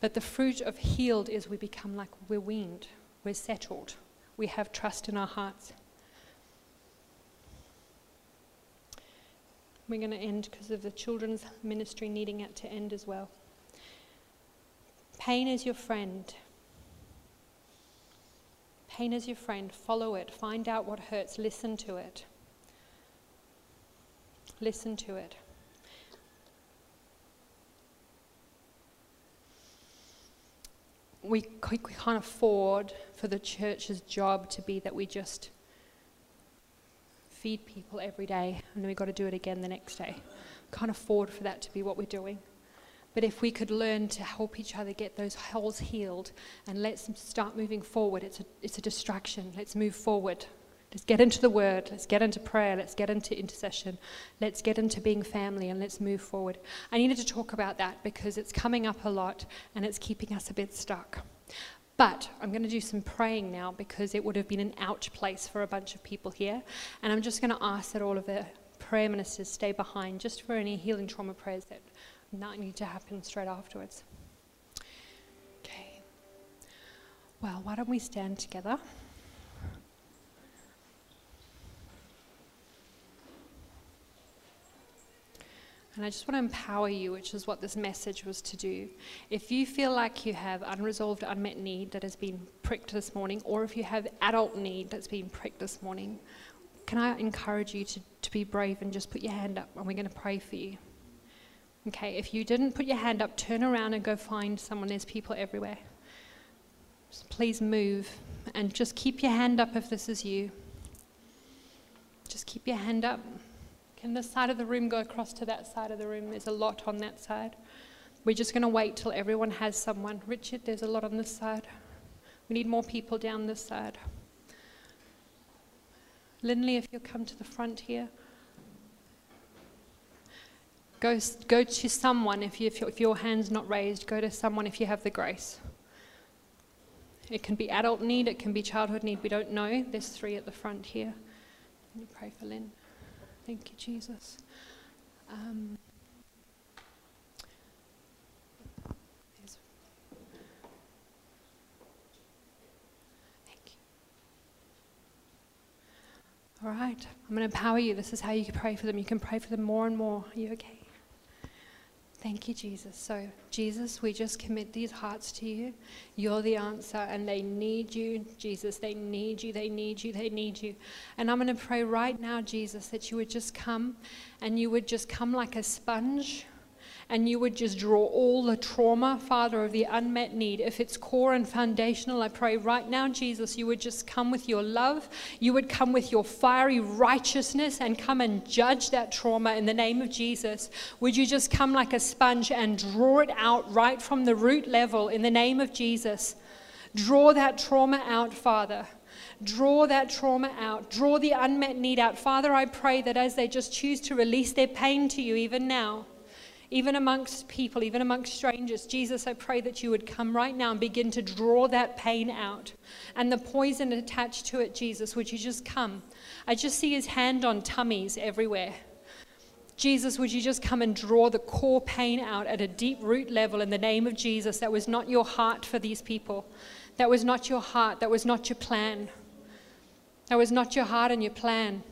But the fruit of healed is we become like we're weaned, we're settled, we have trust in our hearts. We're going to end because of the children's ministry needing it to end as well. Pain is your friend. Pain is your friend. Follow it. Find out what hurts. Listen to it. Listen to it. We, we can't afford for the church's job to be that we just feed people every day and then we've got to do it again the next day. Can't afford for that to be what we're doing. But if we could learn to help each other get those holes healed and let's start moving forward, it's a, it's a distraction. Let's move forward. Let's get into the word. Let's get into prayer. Let's get into intercession. Let's get into being family and let's move forward. I needed to talk about that because it's coming up a lot and it's keeping us a bit stuck. But I'm going to do some praying now because it would have been an ouch place for a bunch of people here. And I'm just going to ask that all of the prayer ministers stay behind just for any healing trauma prayers that not need to happen straight afterwards. Okay. Well, why don't we stand together? And I just want to empower you, which is what this message was to do. If you feel like you have unresolved, unmet need that has been pricked this morning, or if you have adult need that's been pricked this morning, can I encourage you to, to be brave and just put your hand up and we're going to pray for you. Okay, if you didn't put your hand up, turn around and go find someone. There's people everywhere. So please move and just keep your hand up if this is you. Just keep your hand up. Can this side of the room go across to that side of the room? There's a lot on that side. We're just going to wait till everyone has someone. Richard, there's a lot on this side. We need more people down this side. Lindley, if you'll come to the front here. Go, go to someone. If, you, if, your, if your hand's not raised, go to someone if you have the grace. It can be adult need. It can be childhood need. We don't know. There's three at the front here. Can you pray for Lynn? Thank you, Jesus. Um, thank you. All right. I'm going to empower you. This is how you can pray for them. You can pray for them more and more. Are you okay? Thank you, Jesus. So, Jesus, we just commit these hearts to you. You're the answer, and they need you, Jesus. They need you, they need you, they need you. And I'm going to pray right now, Jesus, that you would just come, and you would just come like a sponge, and you would just draw all the trauma, Father, of the unmet need. If it's core and foundational, I pray right now, Jesus, you would just come with your love. You would come with your fiery righteousness and come and judge that trauma in the name of Jesus. Would you just come like a sponge and draw it out right from the root level in the name of Jesus? Draw that trauma out, Father. Draw that trauma out. Draw the unmet need out. Father, I pray that as they just choose to release their pain to you even now, even amongst people, even amongst strangers, Jesus, I pray that you would come right now and begin to draw that pain out. And the poison attached to it, Jesus, would you just come? I just see his hand on tummies everywhere. Jesus, would you just come and draw the core pain out at a deep root level in the name of Jesus? That was not your heart for these people. That was not your heart. That was not your plan. That was not your heart and your plan.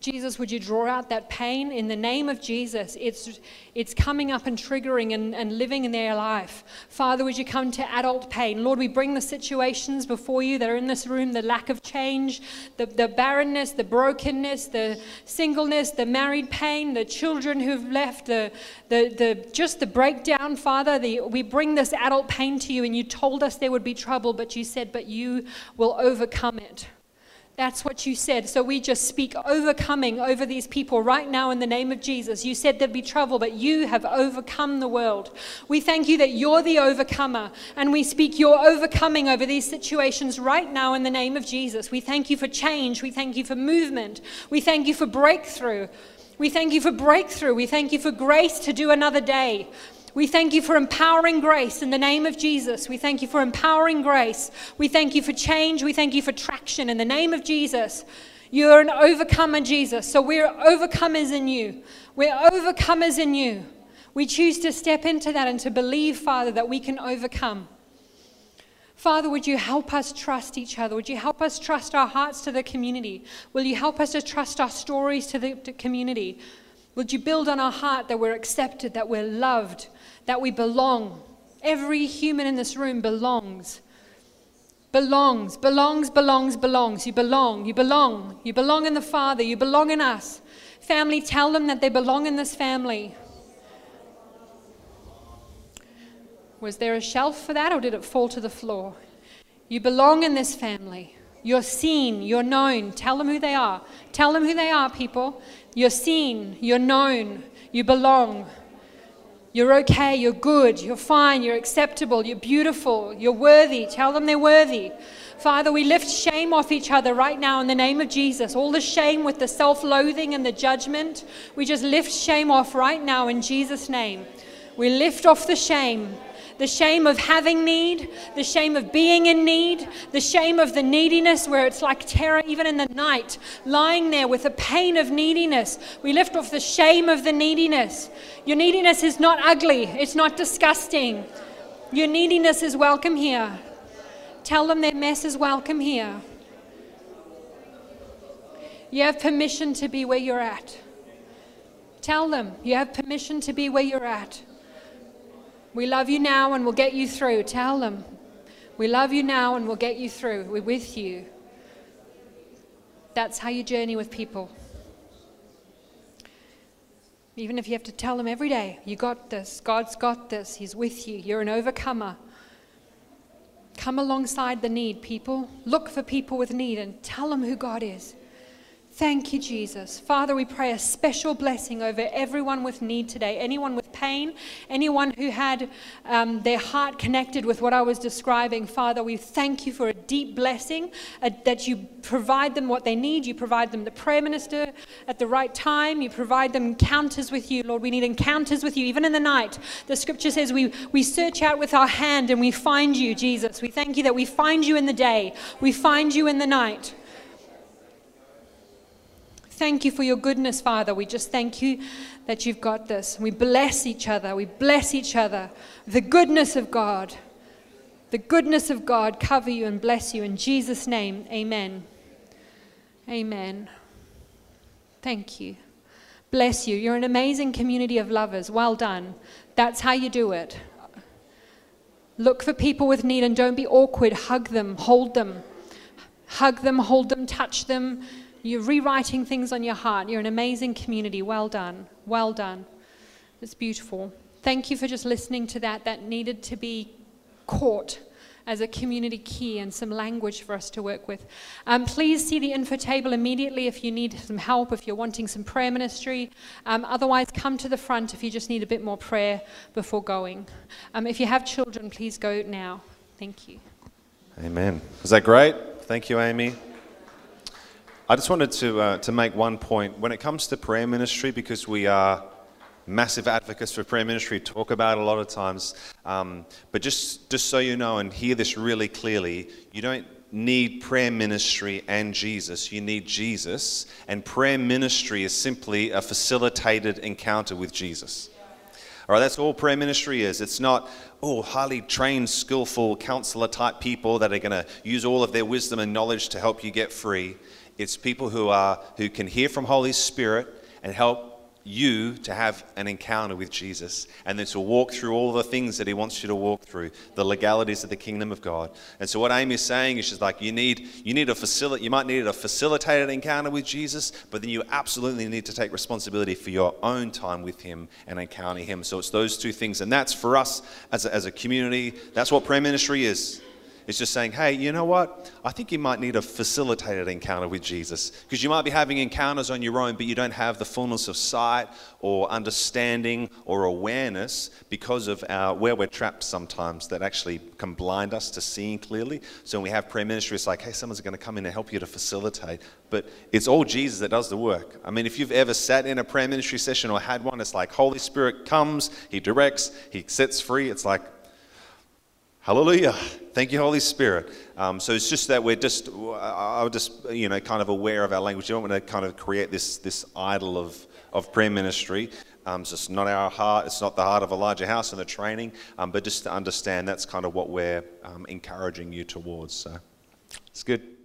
Jesus, would you draw out that pain in the name of Jesus? It's, it's coming up and triggering and, and living in their life. Father, would you come to adult pain? Lord, we bring the situations before you that are in this room, the lack of change, the, the barrenness, the brokenness, the singleness, the married pain, the children who've left, the, the, the, just the breakdown, Father. The, we bring this adult pain to you, and you told us there would be trouble, but you said, but you will overcome it. That's what you said. So we just speak overcoming over these people right now in the name of Jesus. You said there'd be trouble, but you have overcome the world. We thank you that you're the overcomer, and we speak your overcoming over these situations right now in the name of Jesus. We thank you for change. We thank you for movement. We thank you for breakthrough. We thank you for breakthrough. We thank you for grace to do another day. We thank you for empowering grace in the name of Jesus. We thank you for empowering grace. We thank you for change. We thank you for traction in the name of Jesus. You're an overcomer, Jesus. So we're overcomers in you. We're overcomers in you. We choose to step into that and to believe, Father, that we can overcome. Father, would you help us trust each other? Would you help us trust our hearts to the community? Will you help us to trust our stories to the to community? Would you build on our heart that we're accepted, that we're loved, that we belong? Every human in this room belongs. Belongs, belongs, belongs, belongs. You belong, you belong. You belong in the Father. You belong in us. Family, tell them that they belong in this family. Was there a shelf for that, or did it fall to the floor? You belong in this family. You're seen, you're known. Tell them who they are. Tell them who they are, people. You're seen, you're known, you belong. You're okay, you're good, you're fine, you're acceptable, you're beautiful, you're worthy. Tell them they're worthy. Father, we lift shame off each other right now in the name of Jesus. All the shame with the self-loathing and the judgment, we just lift shame off right now in Jesus' name. We lift off the shame. The shame of having need, the shame of being in need, the shame of the neediness where it's like terror even in the night, lying there with the pain of neediness. We lift off the shame of the neediness. Your neediness is not ugly. It's not disgusting. Your neediness is welcome here. Tell them their mess is welcome here. You have permission to be where you're at. Tell them you have permission to be where you're at. We love you now and we'll get you through. Tell them. We love you now and we'll get you through. We're with you. That's how you journey with people. Even if you have to tell them every day, you got this. God's got this. He's with you. You're an overcomer. Come alongside the need, people. Look for people with need and tell them who God is. Thank you, Jesus. Father, we pray a special blessing over everyone with need today, anyone with pain, anyone who had um, their heart connected with what I was describing. Father, we thank you for a deep blessing, uh, that you provide them what they need. You provide them the prayer minister at the right time. You provide them encounters with you. Lord, we need encounters with you, even in the night. The scripture says we, we search out with our hand and we find you, Jesus. We thank you that we find you in the day. We find you in the night. Thank you for your goodness, Father. We just thank you that you've got this. We bless each other. We bless each other. The goodness of God. The goodness of God cover you and bless you. In Jesus' name, amen. Amen. Thank you. Bless you. You're an amazing community of lovers. Well done. That's how you do it. Look for people with need and don't be awkward. Hug them, hold them. Hug them, hold them, touch them. You're rewriting things on your heart. You're an amazing community. Well done. Well done. It's beautiful. Thank you for just listening to that. That needed to be caught as a community key and some language for us to work with. Um, please see the info table immediately if you need some help, if you're wanting some prayer ministry. Um, otherwise, come to the front if you just need a bit more prayer before going. Um, if you have children, please go now. Thank you. Amen. Was that great? Thank you, Amy. I just wanted to, uh, to make one point. When it comes to prayer ministry, because we are massive advocates for prayer ministry, talk about it a lot of times, um, but just just so you know and hear this really clearly, you don't need prayer ministry and Jesus. You need Jesus, and prayer ministry is simply a facilitated encounter with Jesus. All right, that's all prayer ministry is. It's not, oh, highly trained, skillful counselor type people that are going to use all of their wisdom and knowledge to help you get free. It's people who are who can hear from Holy Spirit and help you to have an encounter with Jesus, and then to walk through all the things that he wants you to walk through, the legalities of the kingdom of God. And so what Amy's saying is, she's like, you need you need a facil- you might need a facilitated encounter with Jesus, but then you absolutely need to take responsibility for your own time with him and encounter him. So it's those two things, and that's for us as a, as a community. That's what prayer ministry is. It's just saying, hey, you know what? I think you might need a facilitated encounter with Jesus, because you might be having encounters on your own, but you don't have the fullness of sight or understanding or awareness because of our, where we're trapped sometimes, that actually can blind us to seeing clearly. So when we have prayer ministry, it's like, hey, someone's going to come in and help you to facilitate. But it's all Jesus that does the work. I mean, if you've ever sat in a prayer ministry session or had one, it's like Holy Spirit comes, he directs, he sets free. It's like, hallelujah. Thank you, Holy Spirit. Um, so it's just that we're just, I was just, you know, kind of aware of our language. You don't want to kind of create this this idol of, of prayer ministry. Um, it's just not our heart. It's not the heart of Elijah House and the training. Um, but just to understand that's kind of what we're um, encouraging you towards. So it's good.